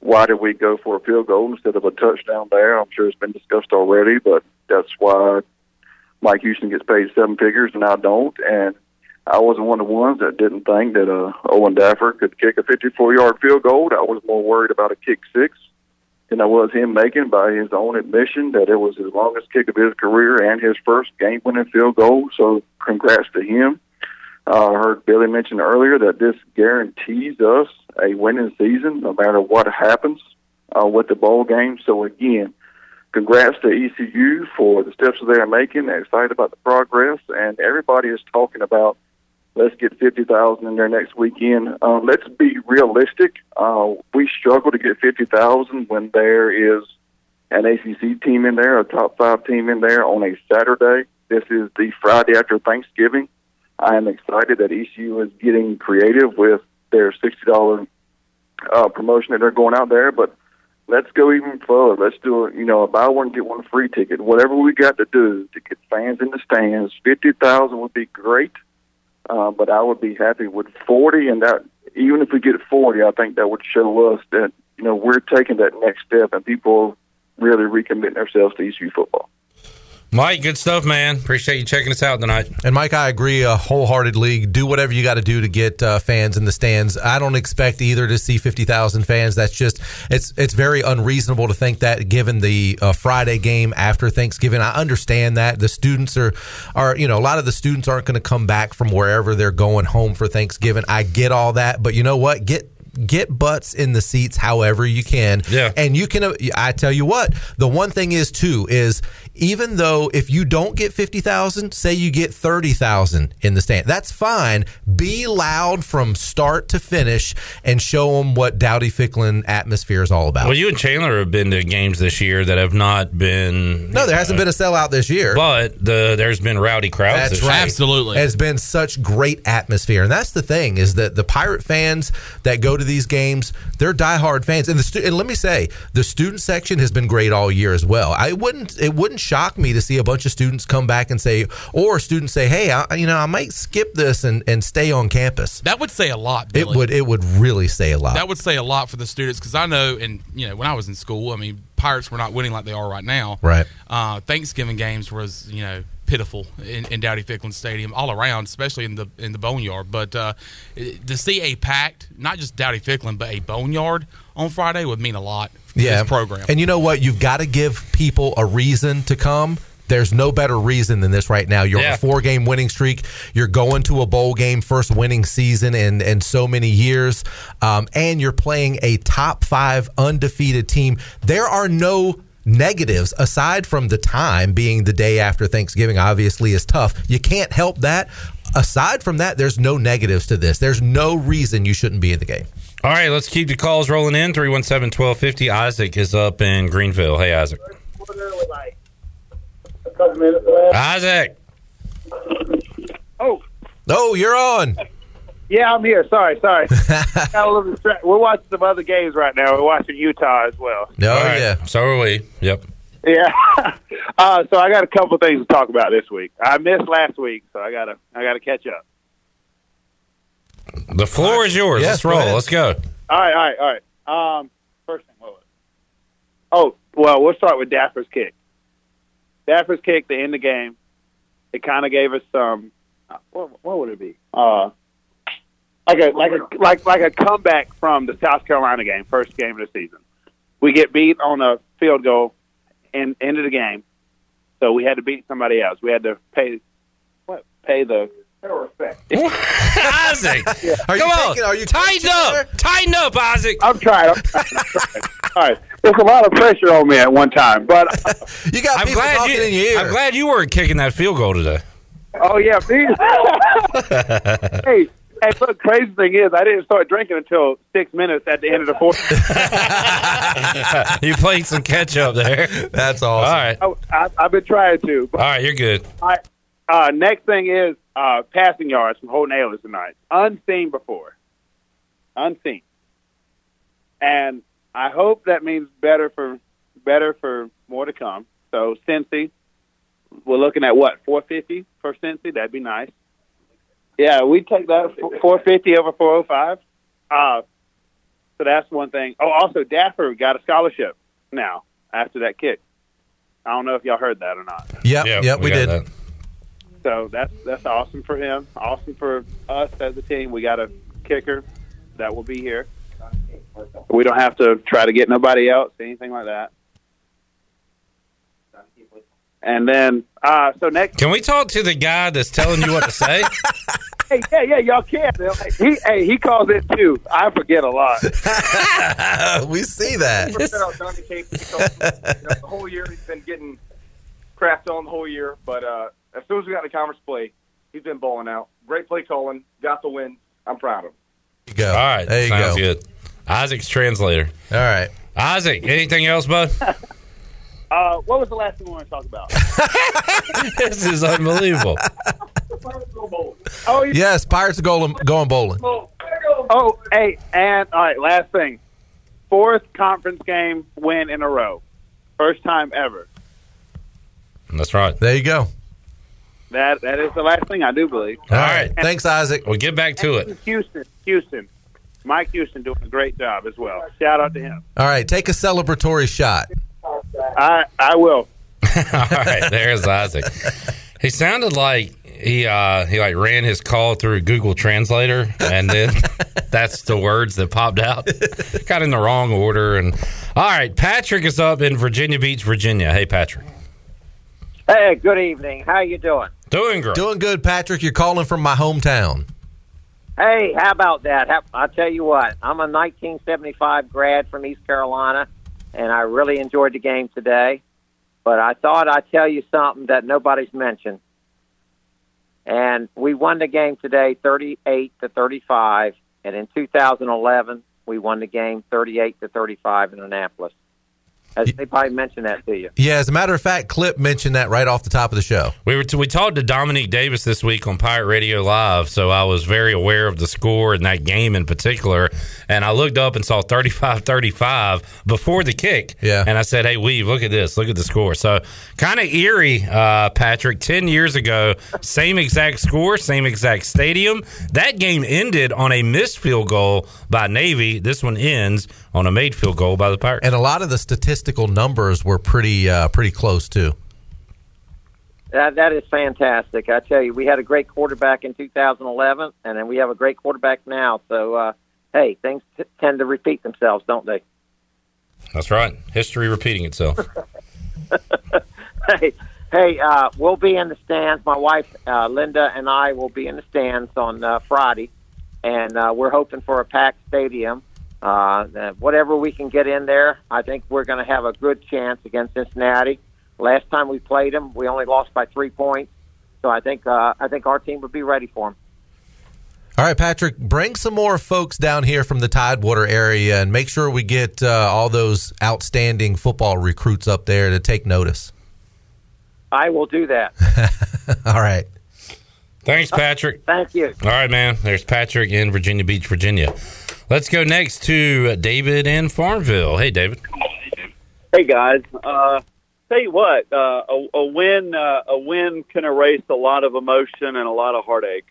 why did we go for a field goal instead of a touchdown there. I'm sure it's been discussed already, but that's why Mike Houston gets paid seven figures and I don't. And I was one of the ones that didn't think that Owen Daffer could kick a 54-yard field goal. I was more worried about a kick six. And I was him making, by his own admission, that it was his longest kick of his career and his first game-winning field goal. So congrats to him. I heard Billy mention earlier that this guarantees us a winning season no matter what happens with the bowl game. So, again, congrats to ECU for the steps they are making. They're excited about the progress. And everybody is talking about let's get 50,000 in there next weekend. Let's be realistic. We struggle to get 50,000 when there is an ACC team in there, a top five team in there on a Saturday. This is the Friday after Thanksgiving. I am excited that ECU is getting creative with their $60 promotion that they're going out there. But let's go even further. Let's do a buy one get one free ticket. Whatever we got to do to get fans in the stands, 50,000 would be great. But I would be happy with 40, and that even if we get 40, I think that would show us that we're taking that next step and people really recommitting themselves to ECU football. Mike, good stuff, man. Appreciate you checking us out tonight. And, Mike, I agree wholeheartedly. Do whatever you got to do to get fans in the stands. I don't expect either to see 50,000 fans. That's just – it's very unreasonable to think that given the Friday game after Thanksgiving. I understand that. The students are a lot of the students aren't going to come back from wherever they're going home for Thanksgiving. I get all that. But you know what? Get butts in the seats however you can. Yeah. And you can – I tell you what, the one thing is, too, is even though if you don't get 50,000, say you get 30,000 in the stand, that's fine. Be loud from start to finish and show them what Dowdy-Ficklin atmosphere is all about. Well, you and Chandler have been to games this year that have not been – no, there hasn't been a sellout this year. But there's been rowdy crowds this year. Absolutely. It's been such great atmosphere. And that's the thing is that the Pirate fans that go to these games, they're diehard fans, and let me say, the student section has been great all year as well. It wouldn't shock me to see a bunch of students come back and say, or students say, hey, I might skip this and stay on campus. That would say a lot, Billy. It would really say a lot. That would say a lot for the students, because I know, and when I was in school, Pirates were not winning like they are right now. Right. Thanksgiving games was pitiful in Dowdy-Ficklin Stadium all around, especially in the Boneyard. But to see a packed, not just Dowdy-Ficklin, but a Boneyard on Friday would mean a lot for this program. And you know what? You've got to give people a reason to come. There's no better reason than this right now. You're on a 4-game winning streak. You're going to a bowl game, first winning season in so many years. And you're playing a top 5 undefeated team. There are no negatives aside from the time being the day after Thanksgiving, obviously, is tough. You can't help that. Aside from that, there's no negatives to this. There's no reason you shouldn't be in the game. All right, let's keep the calls rolling in. 317-1250. Isaac is up in Greenville. Hey, Isaac. Isaac. Oh, you're on. Yeah, I'm here. Sorry. Got a little distracted. We're watching some other games right now. We're watching Utah as well. Oh, right. Yeah. So are we. Yep. Yeah. So I got a couple things to talk about this week. I missed last week, so I gotta catch up. The floor is yours. Yes, let's roll. Let's go. All right. First thing, what was it? Oh, well, we'll start with Daffer's kick. Daffer's kick to end the game. It kind of gave us some. What would it be? Like a comeback from the South Carolina game, first game of the season. We get beat on a field goal and ended the game, so we had to beat somebody else. We had to pay the. No respect. Isaac, yeah. Tighten up, Isaac. I'm trying. All right. There's a lot of pressure on me at one time, but you got people talking in your ear. I'm glad you weren't kicking that field goal today. Oh, yeah, please. Hey, look, the crazy thing is I didn't start drinking until 6 minutes at the end of the fourth. You played some catch-up there. That's awesome. All right. I've been trying to. All right, you're good. All right. Next thing is passing yards from Holton Ahlers tonight. Unseen before. Unseen. And I hope that means better for more to come. So Cincy, we're looking at what, 450 for Cincy? That'd be nice. Yeah, we take that 450 over 405. So that's one thing. Oh, also Daffer got a scholarship now after that kick. I don't know if y'all heard that or not. Yep, we did. That. So that's awesome for him. Awesome for us as a team. We got a kicker that will be here. We don't have to try to get nobody else, anything like that. And then, so next. Can we talk to the guy that's telling you what to say? hey, y'all can. Like, he calls it too. I forget a lot. We see that. The whole year he's been getting crapped on the whole year, but. As soon as we got the conference play, he's been balling out. Great play calling. Got the win. I'm proud of him. You go. All right. There you sounds go. Good. Isaac's translator. All right. Isaac, anything else, bud? What was the last thing we wanted to talk about? This is unbelievable. Pirates go bowling. Oh, yes, Pirates are going bowling. Oh, hey, and all right, last thing. 4th conference game win in a row. First time ever. That's right. There you go. That is the last thing I do believe. All right. Thanks, Isaac. We'll get back to it. Houston. Mike Houston doing a great job as well. Shout out to him. All right. Take a celebratory shot. I will. All right. There's Isaac. He sounded like he ran his call through Google Translator, and then that's the words that popped out. Got in the wrong order. And all right. Patrick is up in Virginia Beach, Virginia. Hey, Patrick. Hey, good evening. How you doing? Doing great. Doing good, Patrick. You're calling from my hometown. Hey, how about that? I'll tell you what. I'm a 1975 grad from East Carolina, and I really enjoyed the game today. But I thought I'd tell you something that nobody's mentioned. And we won the game today 38-35, and in 2011, we won the game 38-35 in Annapolis. Has anybody mentioned that to you? Yeah, as a matter of fact, Clip mentioned that right off the top of the show. We talked to Dominique Davis this week on Pirate Radio Live, so I was very aware of the score in that game in particular, and I looked up and saw 35-35 before the kick, and I said, hey, Weave, look at this, look at the score. So kind of eerie, Patrick, 10 years ago, same exact score, same exact stadium. That game ended on a missed field goal by Navy. This one ends on a made field goal by the Pirates. And a lot of the statistical numbers were pretty close, too. That is fantastic. I tell you, we had a great quarterback in 2011, and then we have a great quarterback now. So, hey, things tend to repeat themselves, don't they? That's right. History repeating itself. Hey, Hey, we'll be in the stands. My wife, Linda, and I will be in the stands on Friday, and we're hoping for a packed stadium. Whatever we can get in there, I think we're going to have a good chance against Cincinnati. Last time we played them, we only lost by 3 points, so I think our team would be ready for them. All right, Patrick, bring some more folks down here from the Tidewater area and make sure we get all those outstanding football recruits up there to take notice. I will do that. All right. Thanks, Patrick. Thank you. All right, man. There's Patrick in Virginia Beach, Virginia. Let's go next to David in Farmville. Hey, David. Hey, guys. Tell you what, a win can erase a lot of emotion and a lot of heartache.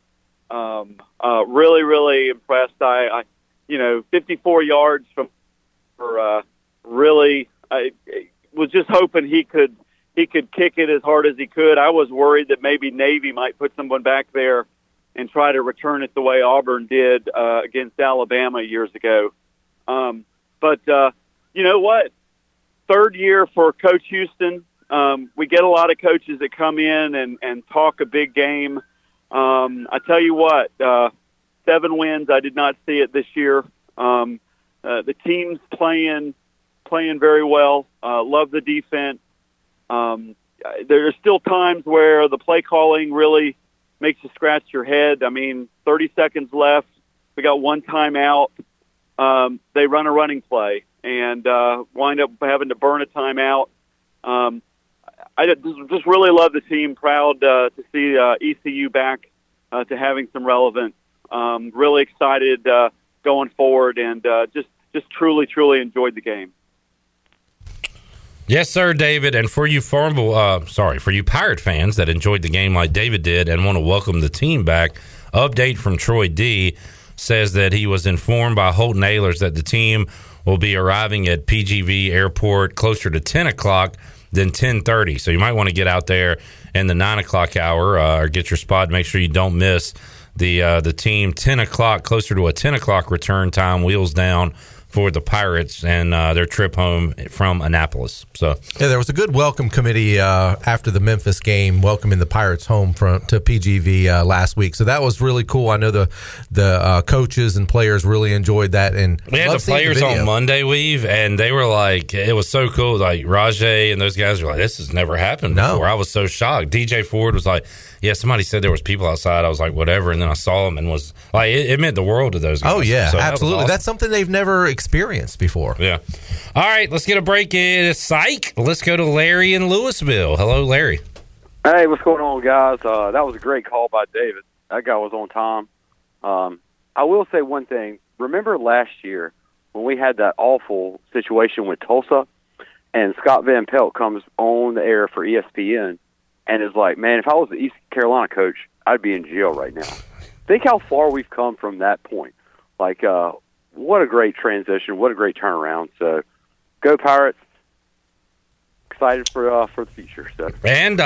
Really, really impressed. I 54 yards from, really, I was just hoping he could kick it as hard as he could. I was worried that maybe Navy might put someone back there and try to return it the way Auburn did against Alabama years ago. But you know what? Third year for Coach Houston. We get a lot of coaches that come in and talk a big game. I tell you what, 7 wins. I did not see it this year. The team's playing very well. Love the defense. There are still times where the play calling really makes you scratch your head. I mean, 30 seconds left. We got one timeout. They run a running play and wind up having to burn a timeout. I just really love the team. Proud to see ECU back to having some relevance. Really excited going forward, and just truly enjoyed the game. Yes, sir, David. And for you Pirate fans that enjoyed the game like David did and want to welcome the team back, update from Troy D. says that he was informed by Holton Ahlers that the team will be arriving at PGV Airport closer to 10 o'clock than 10:30. So you might want to get out there in the 9 o'clock hour or get your spot. Make sure you don't miss the team. 10 o'clock, closer to a 10 o'clock return time, wheels down for the Pirates and their trip home from Annapolis. So yeah, there was a good welcome committee after the Memphis game, welcoming the Pirates home to PGV last week. So that was really cool. I know the coaches and players really enjoyed that. And we had the players on Monday, Weave, and they were like, it was so cool. Like Rajay and those guys were like, this has never happened before. I was so shocked. DJ Ford was like, yeah, somebody said there was people outside. I was like, whatever. And then I saw them and was like, it meant the world to those guys. Oh yeah, so absolutely. That was awesome. That's something they've never experienced before. Yeah. All right, let's get a break in. Psych. Let's go to Larry in Louisville. Hello, Larry. Hey, what's going on, guys? That was a great call by David. That guy was on time. I will say one thing. Remember last year when we had that awful situation with Tulsa and Scott Van Pelt comes on the air for ESPN and is like, man, if I was the East Carolina coach, I'd be in jail right now. Think how far we've come from that point. Like, what a great transition! What a great turnaround! So, go Pirates! Excited for the future. So. And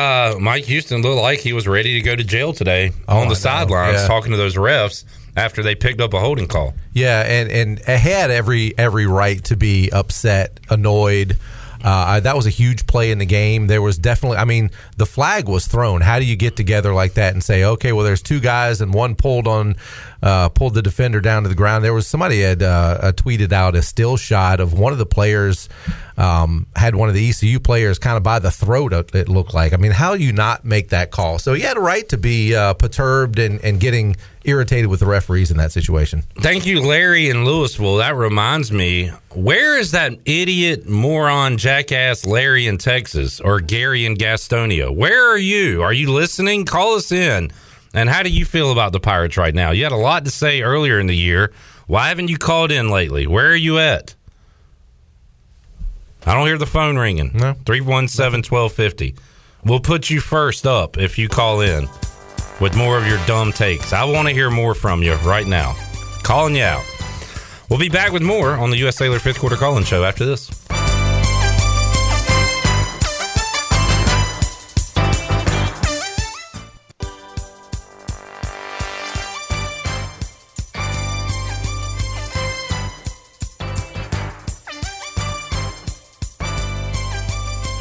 Mike Houston looked like he was ready to go to jail today on the sidelines, talking to those refs after they picked up a holding call. Yeah, and it had every right to be upset, annoyed. That was a huge play in the game. There was definitely, the flag was thrown. How do you get together like that and say, okay, well, there's two guys and one pulled the defender down to the ground. There was somebody had tweeted out a still shot of one of the players, had one of the ECU players kind of by the throat, it looked like. I mean, how do you not make that call? So he had a right to be perturbed and getting irritated with the referees in that situation. Thank you, Larry in Louisville. That reminds me, where is that idiot, moron, jackass Larry in Texas or Gary in Gastonia? Where are you? Are you listening? Call us in. And how do you feel about the Pirates right now? You had a lot to say earlier in the year. Why haven't you called in lately? Where are you at? I don't hear the phone ringing. No. 317-1250. We'll put you first up if you call in with more of your dumb takes. I want to hear more from you right now. Calling you out. We'll be back with more on the U.S. Cellular 5th Quarter Call-In Show after this.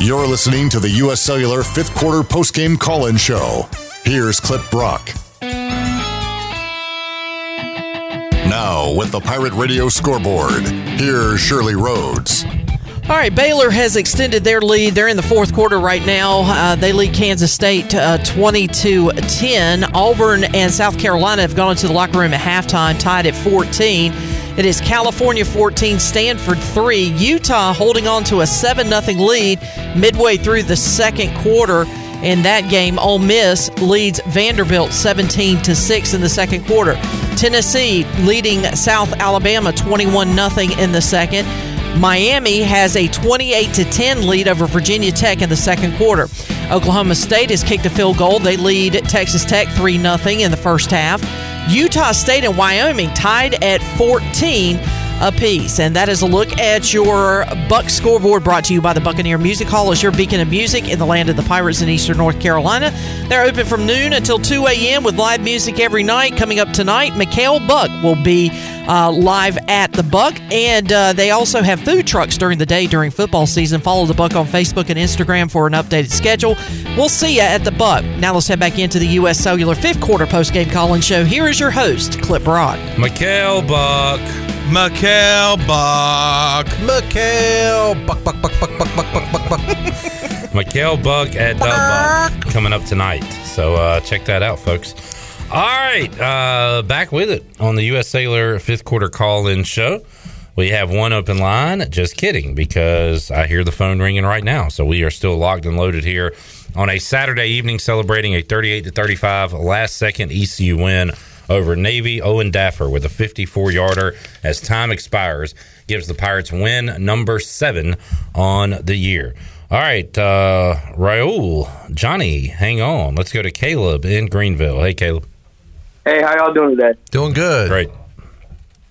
You're listening to the U.S. Cellular 5th Quarter Postgame Call-In Show. Here's Cliff Brock. Now, with the Pirate Radio scoreboard, here's Shirley Rhodes. All right, Baylor has extended their lead. They're in the fourth quarter right now. They lead Kansas State 22-10. Auburn and South Carolina have gone into the locker room at halftime, tied at 14. It is California 14, Stanford 3. Utah holding on to a 7-0 lead midway through the second quarter. In that game, Ole Miss leads Vanderbilt 17-6 in the second quarter. Tennessee leading South Alabama 21-0 in the second. Miami has a 28-10 lead over Virginia Tech in the second quarter. Oklahoma State has kicked a field goal. They lead Texas Tech 3-0 in the first half. Utah State and Wyoming tied at 14 apiece. And that is a look at your Buck scoreboard, brought to you by the Buccaneer Music Hall, as your beacon of music in the land of the Pirates in eastern North Carolina. They're open from noon until 2 a.m. with live music every night. Coming up tonight, Mikhail Buck will be live at the Buck, and they also have food trucks during the day during football season. Follow the Buck on Facebook and Instagram for an updated schedule. We'll see you at the Buck. Now let's head back into the U.S. Cellular 5th Quarter Postgame Call-In Show. Here is your host, Cliff Brock. Mikhail Buck. Mikhail Buck. Mikhail Buck, Buck, Buck, Buck, Buck, Buck, Buck, Buck. Mikhail Buck at the Buck coming up tonight. So check that out, folks. All right, back with it on the U.S. Cellular 5th Quarter Call-In Show. We have one open line. Just kidding, because I hear the phone ringing right now. So we are still locked and loaded here on a Saturday evening, celebrating a 38-35 last-second ECU win over Navy. Owen Daffer with a 54-yarder as time expires gives the Pirates win number 7 on the year. All right, Raul, Johnny, hang on. Let's go to Caleb in Greenville. Hey, Caleb. Hey, how y'all doing today? Doing good. Great.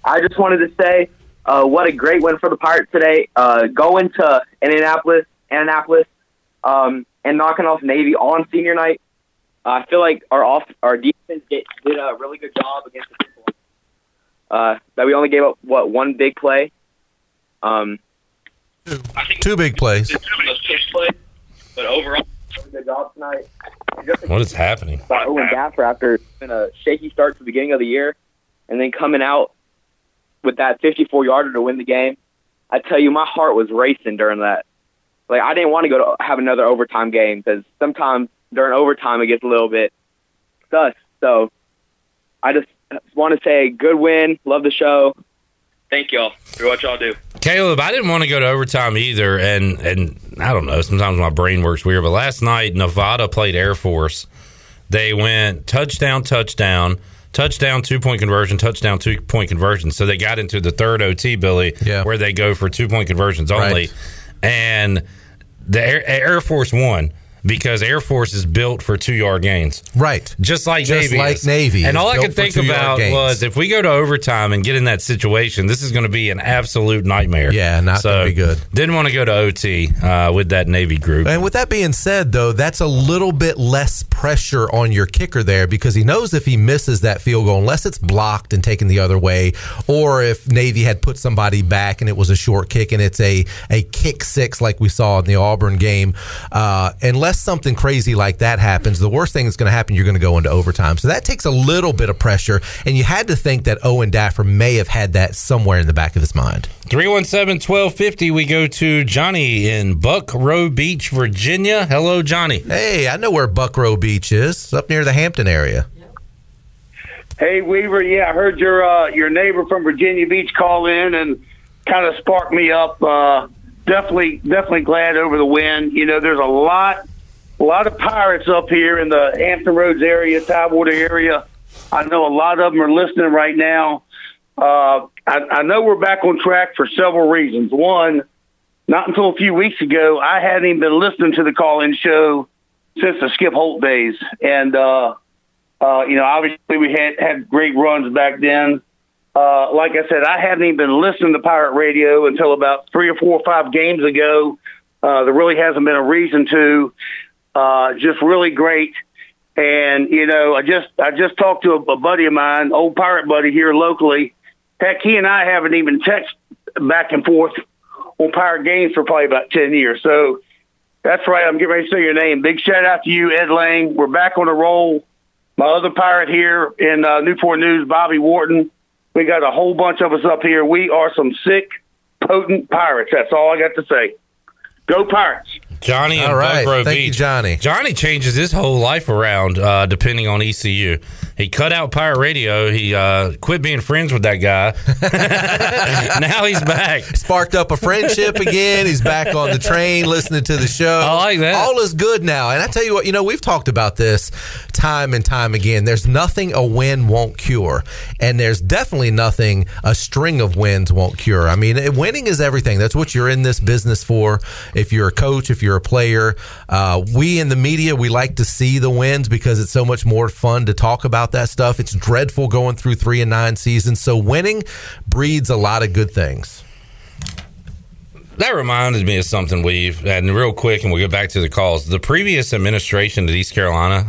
I just wanted to say what a great win for the Pirates today. Going to Annapolis, and knocking off Navy on senior night. I feel like our defense did a really good job against the people. That we only gave up, one big play? Two big plays. But overall, good job tonight. What is happening? Owen Daffer, after been a shaky start to the beginning of the year, and then coming out with that 54-yarder to win the game. I tell you, my heart was racing during that. Like, I didn't want to go to have another overtime game, because sometimes during overtime it gets a little bit sus. So I just want to say good win. Love the show. Thank y'all for what y'all do. Caleb, I didn't want to go to overtime either, and I don't know, sometimes my brain works weird, but last night Nevada played Air Force. They went touchdown, two-point conversion, touchdown, two-point conversion. So they got into the third OT, Billy, where they go for two-point conversions only. Right. And the Air Force won, because Air Force is built for 2-yard gains. Right. Just like Navy. And all I could think about was, if we go to overtime and get in that situation, this is going to be an absolute nightmare. Yeah, not going to be good. Didn't want to go to OT with that Navy group. And with that being said, though, that's a little bit less pressure on your kicker there, because he knows if he misses that field goal, unless it's blocked and taken the other way, or if Navy had put somebody back and it was a short kick and it's a kick six like we saw in the Auburn game, unless something crazy like that happens, the worst thing that's going to happen, you're going to go into overtime. So that takes a little bit of pressure, and you had to think that Owen Daffer may have had that somewhere in the back of his mind. 317-1250, we go to Johnny in Buckroe Beach, Virginia. Hello, Johnny. Hey, I know where Buckroe Beach is. It's up near the Hampton area. Hey, Weaver, I heard your neighbor from Virginia Beach call in and kind of sparked me up. Definitely glad over the win. You know, there's a lot of Pirates up here in the Hampton Roads area, Tidewater area. I know a lot of them are listening right now. I know we're back on track for several reasons. One, not until a few weeks ago, I hadn't even been listening to the call-in show since the Skip Holt days. And, obviously we had great runs back then. Like I said, I hadn't even been listening to Pirate Radio until about 3 or 4 or 5 games ago. There really hasn't been a reason to. Just really great. And, you know, I just talked to a buddy of mine, old Pirate buddy here locally. Heck, he and I haven't even texted back and forth on Pirate games for probably about 10 years. So That's right. I'm getting ready to say your name. Big shout out to you, Ed Lang. We're back on the roll. My other pirate here in Newport News, Bobby Wharton. We got a whole bunch of us up here. We are some sick, potent pirates. That's all I got to say. Go Pirates. Johnny and Buck Rowe Beach. You, Johnny. Johnny changes his whole life around depending on ECU. He cut out pirate radio. He quit being friends with that guy. Now he's back. Sparked up a friendship again. He's back on the train listening to the show. I like that. All is good now. And I tell you what, you know, we've talked about this time and time again. There's nothing a win won't cure. And there's definitely nothing a string of wins won't cure. I mean, winning is everything. That's what you're in this business for. If you're a coach, if you're a player, we in the media, we like to see the wins because it's so much more fun to talk about that stuff. It's dreadful going through 3-9 seasons. So winning breeds a lot of good things. That reminded me of something we've had, and real quick, and we'll get back to the calls. The previous administration at East Carolina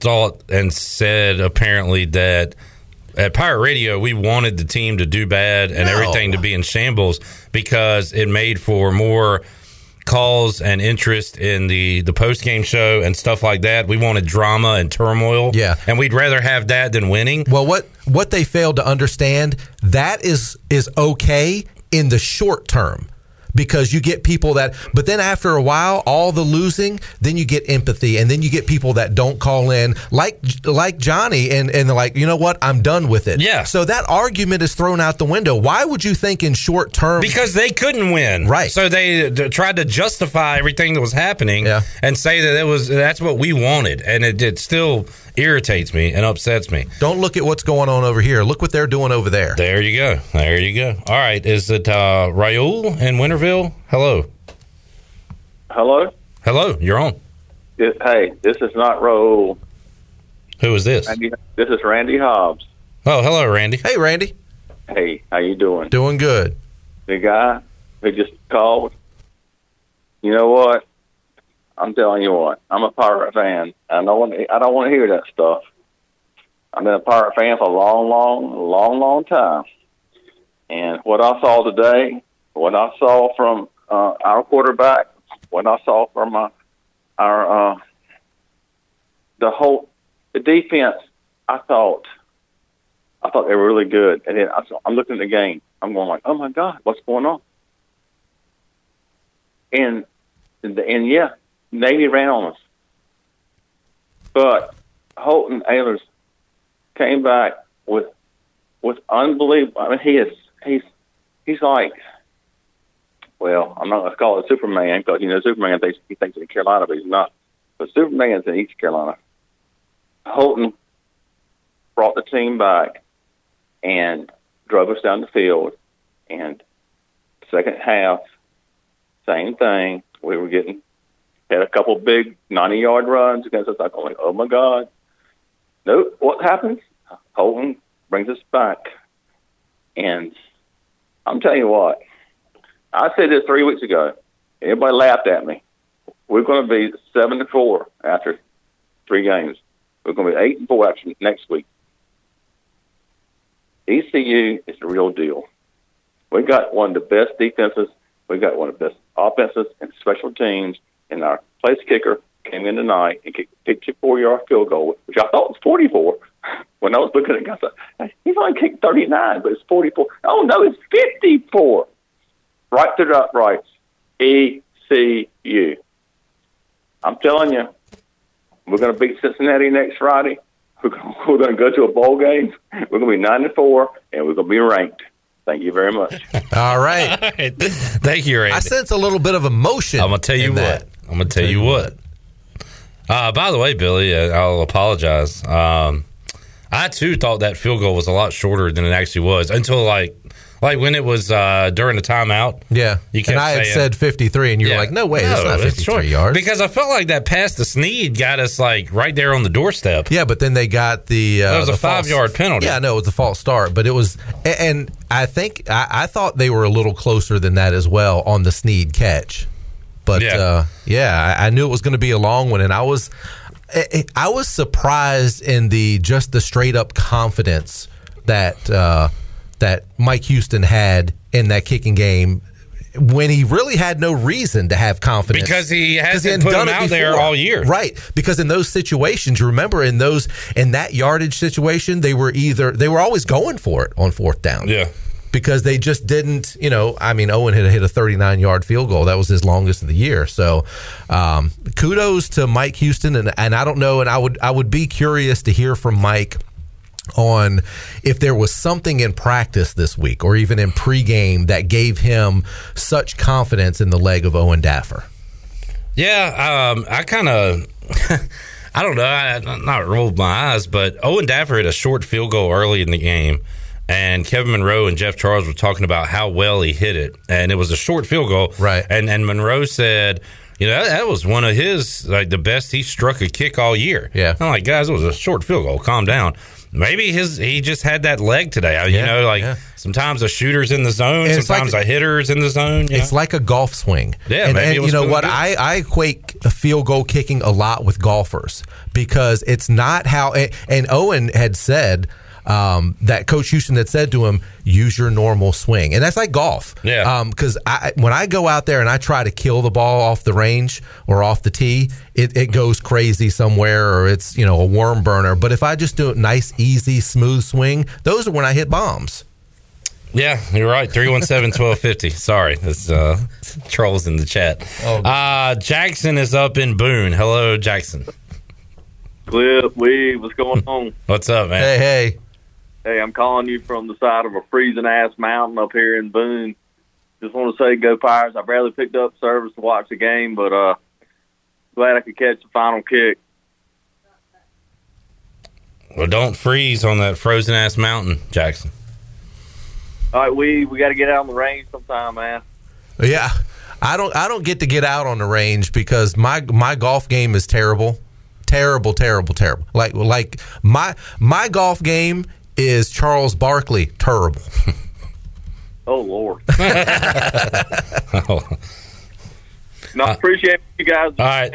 thought and said apparently that at Pirate Radio, we wanted the team to do bad and everything to be in shambles because it made for more calls and interest in the post-game show and stuff like that. We wanted drama and turmoil. Yeah. And we'd rather have that than winning. Well, what they failed to understand, that is okay in the short term. Because you get people that, but then after a while, all the losing, then you get empathy, and then you get people that don't call in, like Johnny, and they're like, you know what, I'm done with it. Yeah. So that argument is thrown out the window. Why would you think in short term? Because they couldn't win, right? So they tried to justify everything that was happening and say that that's what we wanted, and it still irritates me and upsets me. Don't look at what's going on over here. Look what they're doing over there. There you go. There you go. All right. Is it Raul in Winterville? Hello. Hello? Hello. You're on. Hey, this is not Raul. Who is this? This is Randy Hobbs. Oh, hello, Randy. Hey, Randy. Hey, how you doing? Doing good. The guy who just called, you know what? I'm telling you what, I'm a Pirate fan. I don't want to hear that stuff. I've been a Pirate fan for a long time. And what I saw today, what I saw from our quarterback, what I saw from the defense, I thought they were really good. And then I'm looking at the game. I'm going like, oh my God, what's going on? And yeah. Navy ran on us. But Holton Ahlers came back with unbelievable. I mean, he's like, well, I'm not going to call it Superman because, you know, Superman, he thinks in Carolina, but he's not. But Superman's in East Carolina. Holton brought the team back and drove us down the field. And second half, same thing. We were getting... had a couple big 90-yard runs against us. I'm like, oh, my God. Nope. What happens? Holton brings us back. And I'm telling you what, I said this 3 weeks ago. Everybody laughed at me. We're going to be 7-4 after 3 games. We're going to be 8-4 after next week. ECU is the real deal. We got one of the best defenses. We got one of the best offenses and special teams. And our place kicker came in tonight and kicked a 54-yard field goal, which I thought was 44. When I was looking at it, I said, he's only kicked 39, but it's 44. Oh, no, it's 54. Right to the uprights. ECU. I'm telling you, we're going to beat Cincinnati next Friday. We're going to go to a bowl game. We're going to be 9-4, and we're going to be ranked. Thank you very much. All right. All right. Thank you, Randy. I sense a little bit of emotion. I'm going to tell you what. I'm going to tell you what. By the way, Billy, I'll apologize. I, too, thought that field goal was a lot shorter than it actually was until, like when it was during the timeout. Yeah. You kept and I had said 53, and you were like, no way, that's not 53 yards. Because I felt like that pass to Snead got us, like, right there on the doorstep. Yeah, but then they got the that was a 5-yard penalty. Yeah, no, it was a false start, but it was – and I think I thought they were a little closer than that as well on the Snead catch. But, I knew it was going to be a long one, and I was surprised in the straight-up confidence that Mike Houston had in that kicking game when he really had no reason to have confidence. Because he hasn't put him out there all year. Right. Because in those situations, remember in that yardage situation, they were always going for it on fourth down. Yeah. Because they just didn't, Owen had hit a 39-yard field goal. That was his longest of the year. So kudos to Mike Houston. And I don't know, and I would be curious to hear from Mike on if there was something in practice this week or even in pregame that gave him such confidence in the leg of Owen Daffer. Yeah, I kind of... I don't know. I not rolled my eyes, but Owen Daffer hit a short field goal early in the game. And Kevin Monroe and Jeff Charles were talking about how well he hit it. And it was a short field goal. Right. And Monroe said, that was one of his, the best he struck a kick all year. Yeah. I'm like, guys, it was a short field goal. Calm down. Maybe he just had that leg today. Sometimes a shooter's in the zone, sometimes a hitter's in the zone. It's like a golf swing. Yeah, and you know what? I equate field goal kicking a lot with golfers because it's not how – and Owen had said – that Coach Houston had said to him, use your normal swing. And that's like golf. Yeah. Because when I go out there and I try to kill the ball off the range or off the tee, it goes crazy somewhere or it's, a worm burner. But if I just do a nice, easy, smooth swing, those are when I hit bombs. Yeah, you're right. 317-1250. Sorry. That's trolls in the chat. Oh, Jackson is up in Boone. Hello, Jackson. Cliff, Lee, what's going on? What's up, man? Hey. Hey, I'm calling you from the side of a freezing-ass mountain up here in Boone. Just want to say go Pirates. I barely picked up service to watch the game, but glad I could catch the final kick. Well, don't freeze on that frozen-ass mountain, Jackson. All right, we got to get out on the range sometime, man. Yeah, I don't get to get out on the range because my golf game is terrible. Terrible, terrible, terrible. Like my golf game is Charles Barkley terrible. Oh, Lord. No, I appreciate you guys. All right.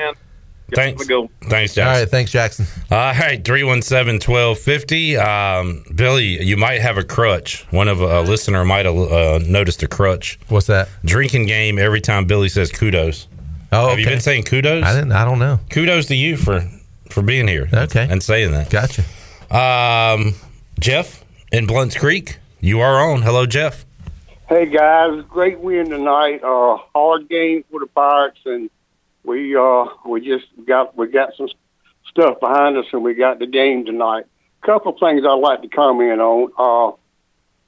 Thanks. Thanks, Jackson. All right, thanks, Jackson. All right, 317-1250. Billy, you might have a crutch. One of a listener might have noticed a crutch. What's that? Drinking game every time Billy says kudos. Oh, okay. Have you been saying kudos? I don't know. Kudos to you for being here. Okay. And saying that. Gotcha. Jeff in Blunt's Creek, you are on. Hello, Jeff. Hey, guys. Great win tonight. Hard game for the Pirates, and we got some stuff behind us, and we got the game tonight. A couple of things I'd like to comment on.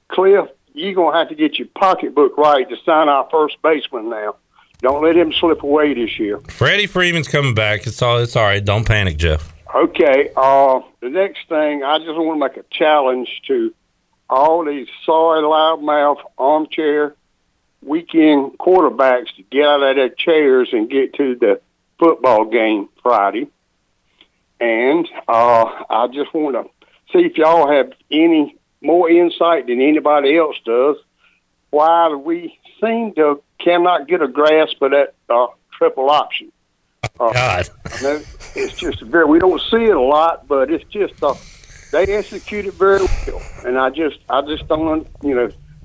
Cliff, you're going to have to get your pocketbook right to sign our first baseman now. Don't let him slip away this year. Freddie Freeman's coming back. It's all right. Don't panic, Jeff. Okay. The next thing, I just want to make a challenge to all these sorry, loudmouth, armchair weekend quarterbacks to get out of their chairs and get to the football game Friday. And I just want to see if y'all have any more insight than anybody else does. Why do we seem to cannot get a grasp of that triple option? God, it's just very. We don't see it a lot, but it's just they execute it very well, and I just don't.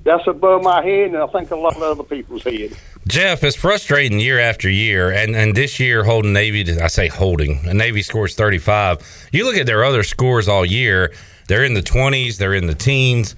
That's above my head, and I think a lot of other people's head. Jeff, it's frustrating year after year, and this year holding Navy. I say holding. Navy scores 35. You look at their other scores all year. They're in the 20s. They're in the teens.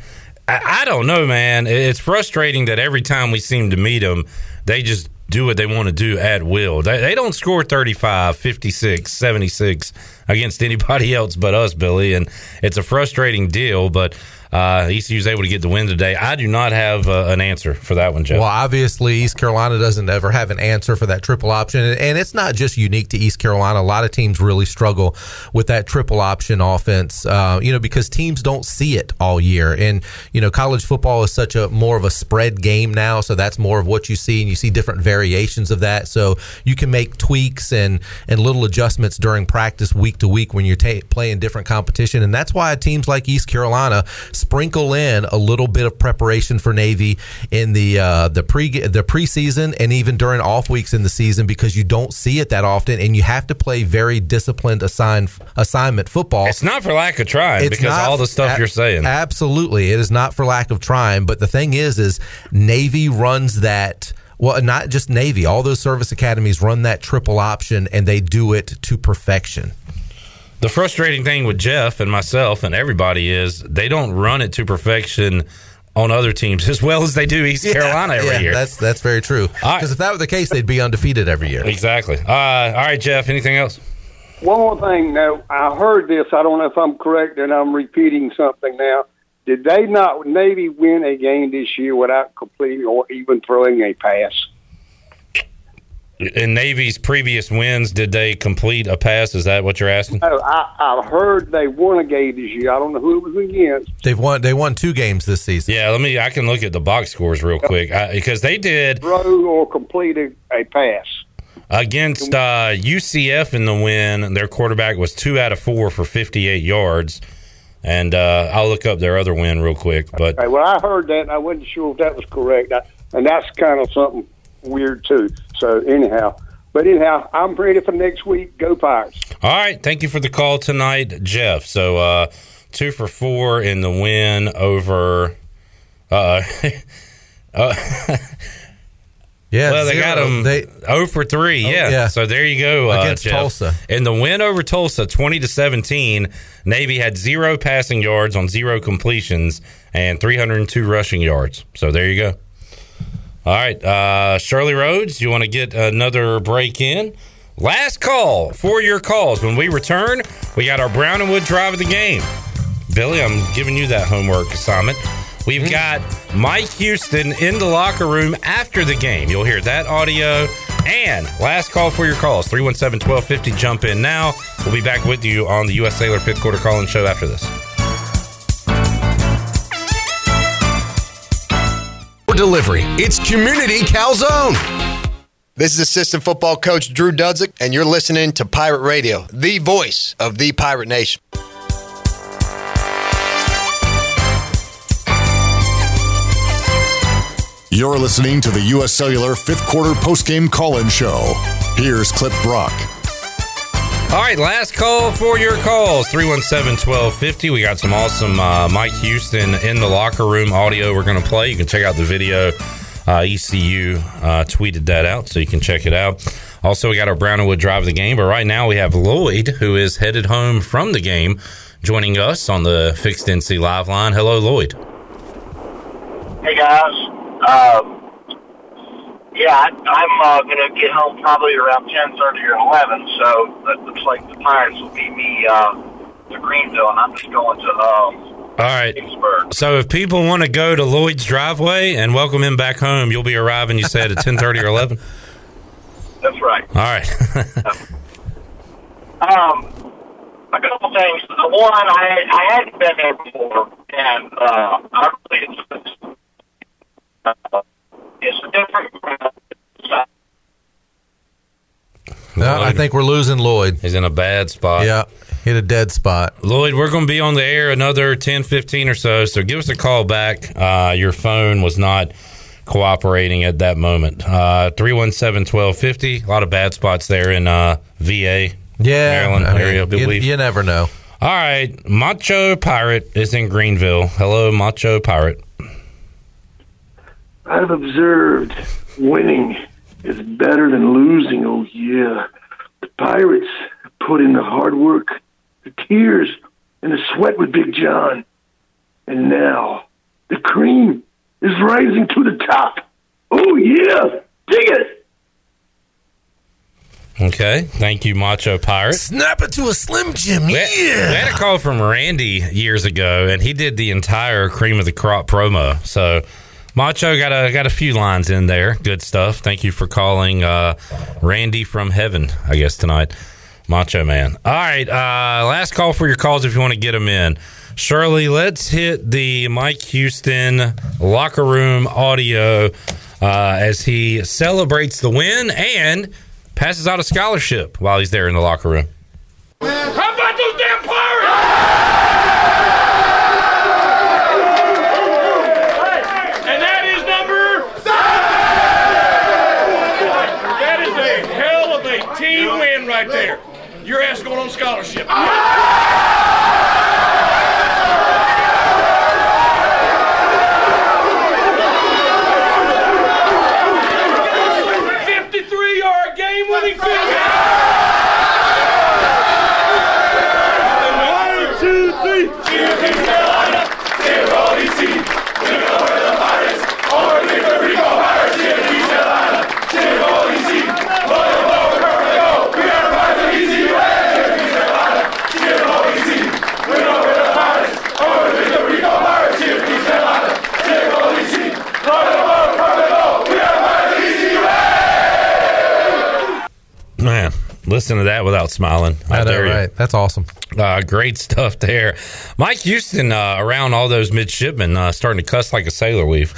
I don't know, man. It's frustrating that every time we seem to meet them, they just do what they want to do at will. They don't score 35, 56, 76 against anybody else but us, Billy, and it's a frustrating deal, but ECU's able to get the win today. I do not have an answer for that one, Jeff. Well, obviously, East Carolina doesn't ever have an answer for that triple option, and it's not just unique to East Carolina. A lot of teams really struggle with that triple option offense, because teams don't see it all year. And, college football is such a more of a spread game now, so that's more of what you see, and you see different variations of that. So you can make tweaks and little adjustments during practice week to week when you're playing different competition, and that's why teams like East Carolina sprinkle in a little bit of preparation for Navy in the preseason and even during off weeks in the season, because you don't see it that often and you have to play very disciplined assignment football. It's not for lack of trying, it's because all the stuff you're saying. Absolutely. It is not for lack of trying. But the thing is Navy runs that Well, not just Navy. All those service academies run that triple option, and they do it to perfection. The frustrating thing with Jeff and myself and everybody is they don't run it to perfection on other teams as well as they do East Carolina every year. That's very true. Because if that were the case, they'd be undefeated every year. Exactly. All right, Jeff, anything else? One more thing. Now, I heard this. I don't know if I'm correct, and I'm repeating something now. Did they not, Navy, win a game this year without completing or even throwing a pass? In Navy's previous wins, did they complete a pass? Is that what you're asking? No, I heard they won a game this year. I don't know who it was against. They won two games this season. Yeah, I can look at the box scores real quick because they did throw or completed a pass. Against UCF in the win, their quarterback was 2 out of 4 for 58 yards. And I'll look up their other win real quick. But okay, well, I heard that, and I wasn't sure if that was correct. And that's kind of something weird, too. So, anyhow, I'm ready for next week. Go Pirates. All right. Thank you for the call tonight, Jeff. So, 2 for 4 in the win over yeah, well, they got them 0 for 3. Oh, yeah, so there you go. Against Jeff. Tulsa. In the win over Tulsa, 20-17, Navy had 0 passing yards on 0 completions and 302 rushing yards. So there you go. All right, Shirley Rhodes, you want to get another break in? Last call for your calls. When we return, we got our Brown and Wood drive of the game. Billy, I'm giving you that homework assignment. We've got Mike Houston in the locker room after the game. You'll hear that audio. And last call for your calls, 317-1250. Jump in now. We'll be back with you on the U.S. Sailor 5th Quarter Call-In Show after this. For delivery, it's Community Calzone. This is assistant football coach Drew Dudzik, and you're listening to Pirate Radio, the voice of the Pirate Nation. You're listening to the U.S. Cellular 5th Quarter Postgame Call-In Show. Here's Cliff Brock. All right, last call for your calls, 317-1250. We got some awesome Mike Houston in the locker room audio we're going to play. You can check out the video. ECU tweeted that out, so you can check it out. Also, we got our Brown and Wood drive of the game. But right now we have Lloyd, who is headed home from the game, joining us on the Fixed NC Live line. Hello, Lloyd. Hey, guys. I'm going to get home probably around 10:30 or 11, so that looks like the Pirates will beat me to Greenville, and I'm just going to all right. Pittsburgh. So if people want to go to Lloyd's driveway and welcome him back home, you'll be arriving, you said, at 10:30 or 11? That's right. All right. A couple things. One, I hadn't been there before, and I really enjoyed it's a different. No, I think we're losing Lloyd. He's in a bad spot. Yeah, hit a dead spot. Lloyd, we're going to be on the air another 10, 15 or so, so give us a call back. Your phone was not cooperating at that moment. 317-1250. A lot of bad spots there in VA, Maryland area. You never know. All right, Macho Pirate is in Greenville. Hello, Macho Pirate. I've observed winning is better than losing. Oh, yeah. The Pirates put in the hard work, the tears, and the sweat with Big John. And now the cream is rising to the top. Oh, yeah. Dig it. Okay. Thank you, Macho Pirate. Snap it to a Slim Jim. We had a call from Randy years ago, and he did the entire Cream of the Crop promo. So Macho got a few lines in there. Good stuff. Thank you for calling Randy from heaven, I guess, tonight. Macho Man. All right, last call for your calls if you want to get them in. Shirley, let's hit the Mike Houston locker room audio as he celebrates the win and passes out a scholarship while he's there in the locker room. How about those damn Pirates? Right there. Your ass going on scholarship. Man, listen to that without smiling. I dare you. Right. That's awesome. Great stuff there. Mike Houston, around all those midshipmen, starting to cuss like a sailor weave.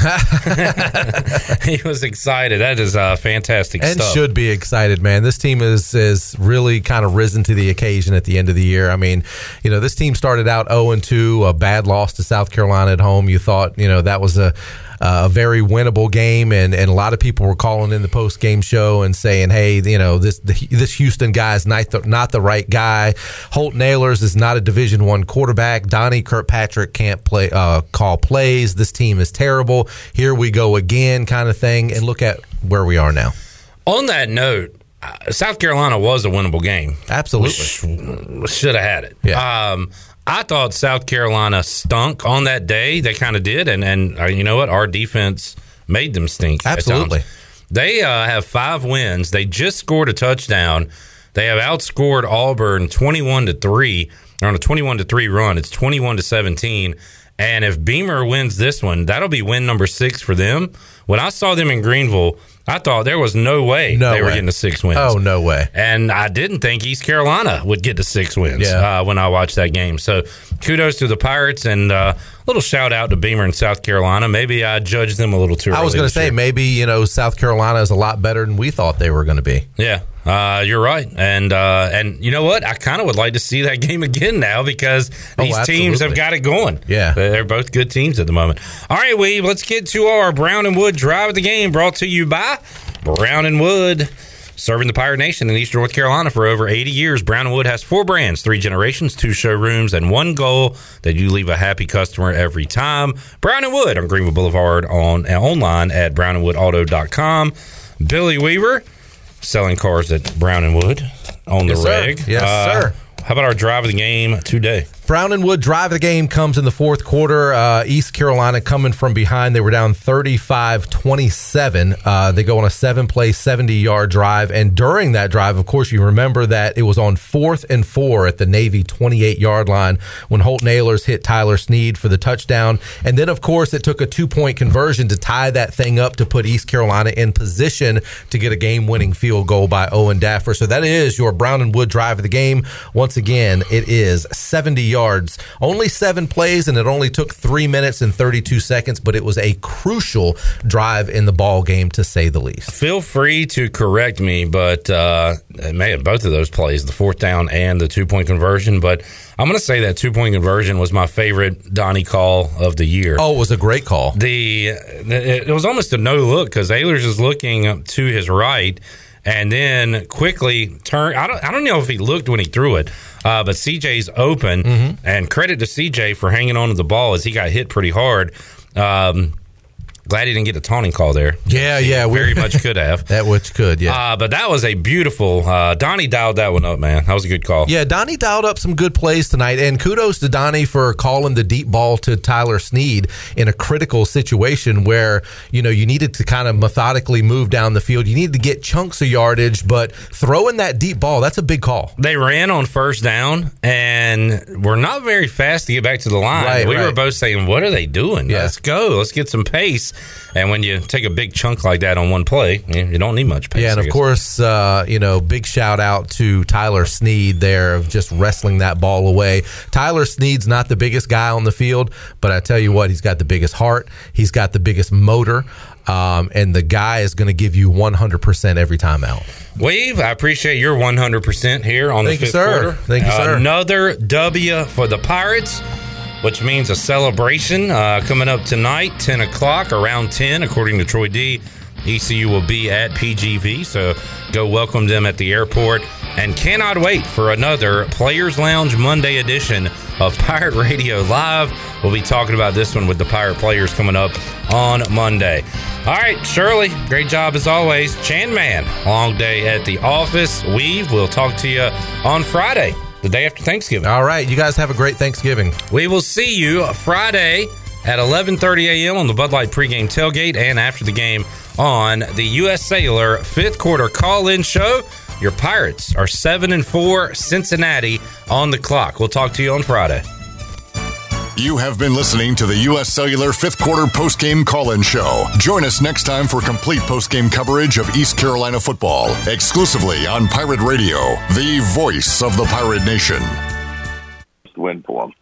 He was excited. That is fantastic and stuff. And should be excited, man. This team is really kind of risen to the occasion at the end of the year. I mean, you know, this team started out 0-2, a bad loss to South Carolina at home. You thought, you know, that was a very winnable game, and a lot of people were calling in the post-game show and saying, hey, you know, this Houston guy is not the right guy. Holton Ahlers is not a Division I quarterback. Donnie Kirkpatrick can't call plays. This team is terrible. Here we go again kind of thing, and look at where we are now. On that note, South Carolina was a winnable game. Absolutely. Should have had it. Yeah. I thought South Carolina stunk on that day. They kind of did, and you know what? Our defense made them stink. Absolutely. They have 5 wins. They just scored a touchdown. They have outscored Auburn 21-3. They're on a 21-3 run. It's 21-17. And if Beamer wins this one, that'll be win number 6 for them. When I saw them in Greenville, I thought there was no way they were getting to 6 wins. Oh, no way. And I didn't think East Carolina would get to 6 wins when I watched that game. So kudos to the Pirates, and little shout out to Beamer in South Carolina. Maybe I judged them a little too early. I was going to say, maybe, you know, South Carolina is a lot better than we thought they were going to be. Yeah, you're right. And you know what? I kind of would like to see that game again now because these teams have got it going. Yeah. They're both good teams at the moment. All right, Weeb, let's get to our Brown and Wood Drive of the Game, brought to you by Brown and Wood. Serving the Pirate Nation in Eastern North Carolina for over 80 years, Brown & Wood has 4 brands, 3 generations, 2 showrooms, and one goal, that you leave a happy customer every time. Brown & Wood on Greenville Boulevard, online at brownandwoodauto.com. Billy Weaver, selling cars at Brown & Wood on the reg. Sir. Yes, sir. How about our drive of the game today? Brown and Wood drive of the game comes in the fourth quarter. East Carolina coming from behind. They were down 35-27. They go on a 7-play, 70-yard drive. And during that drive, of course, you remember that it was on 4th and 4 at the Navy 28-yard line when Holton Ahlers hit Tyler Snead for the touchdown. And then, of course, it took a 2-point conversion to tie that thing up to put East Carolina in position to get a game-winning field goal by Owen Daffer. So that is your Brown and Wood drive of the game. Once again, it is 70 yards. Only 7 plays, and it only took 3 minutes and 32 seconds, but it was a crucial drive in the ball game, to say the least. Feel free to correct me, but man, both of those plays, the fourth down and the 2-point conversion, but I'm going to say that 2-point conversion was my favorite Donnie call of the year. Oh, it was a great call. It was almost a no-look because Ahlers is looking to his right, and then quickly turn. I don't know if he looked when he threw it, but CJ's open, and credit to CJ for hanging on to the ball as he got hit pretty hard. Glad he didn't get a taunting call there. Yeah. Very much could have. That which could, yeah. But that was a beautiful Donnie dialed that one up, man. That was a good call. Yeah, Donnie dialed up some good plays tonight. And kudos to Donnie for calling the deep ball to Tyler Snead in a critical situation where, you know, you needed to kind of methodically move down the field. You needed to get chunks of yardage, but throwing that deep ball, that's a big call. They ran on first down, and we're not very fast to get back to the line. We were both saying, what are they doing? Yeah. Let's go. Let's get some pace. And when you take a big chunk like that on one play, you don't need much pace. Yeah, and of course, you know, big shout out to Tyler Snead there of just wrestling that ball away. Tyler Snead's not the biggest guy on the field, but I tell you what, he's got the biggest heart. He's got the biggest motor. And the guy is going to give you 100% every time out. Weave, I appreciate your 100% here on the fifth quarter. Thank you, sir. Another W for the Pirates, which means a celebration coming up tonight, 10 o'clock, around 10. According to Troy D., ECU will be at PGV, so go welcome them at the airport. And cannot wait for another Players Lounge Monday edition of Pirate Radio Live. We'll be talking about this one with the Pirate Players coming up on Monday. All right, Shirley, great job as always. Chan Man, long day at the office. Weave, we'll talk to you on Friday, the day after Thanksgiving. All right. You guys have a great Thanksgiving. We will see you Friday at 11:30 a.m. on the Bud Light pregame tailgate and after the game on the U.S. Cellular fifth quarter call-in show. Your Pirates are 7-4, Cincinnati on the clock. We'll talk to you on Friday. You have been listening to the U.S. Cellular Fifth Quarter Postgame Call-In Show. Join us next time for complete postgame coverage of East Carolina football, exclusively on Pirate Radio, the voice of the Pirate Nation. Win for them.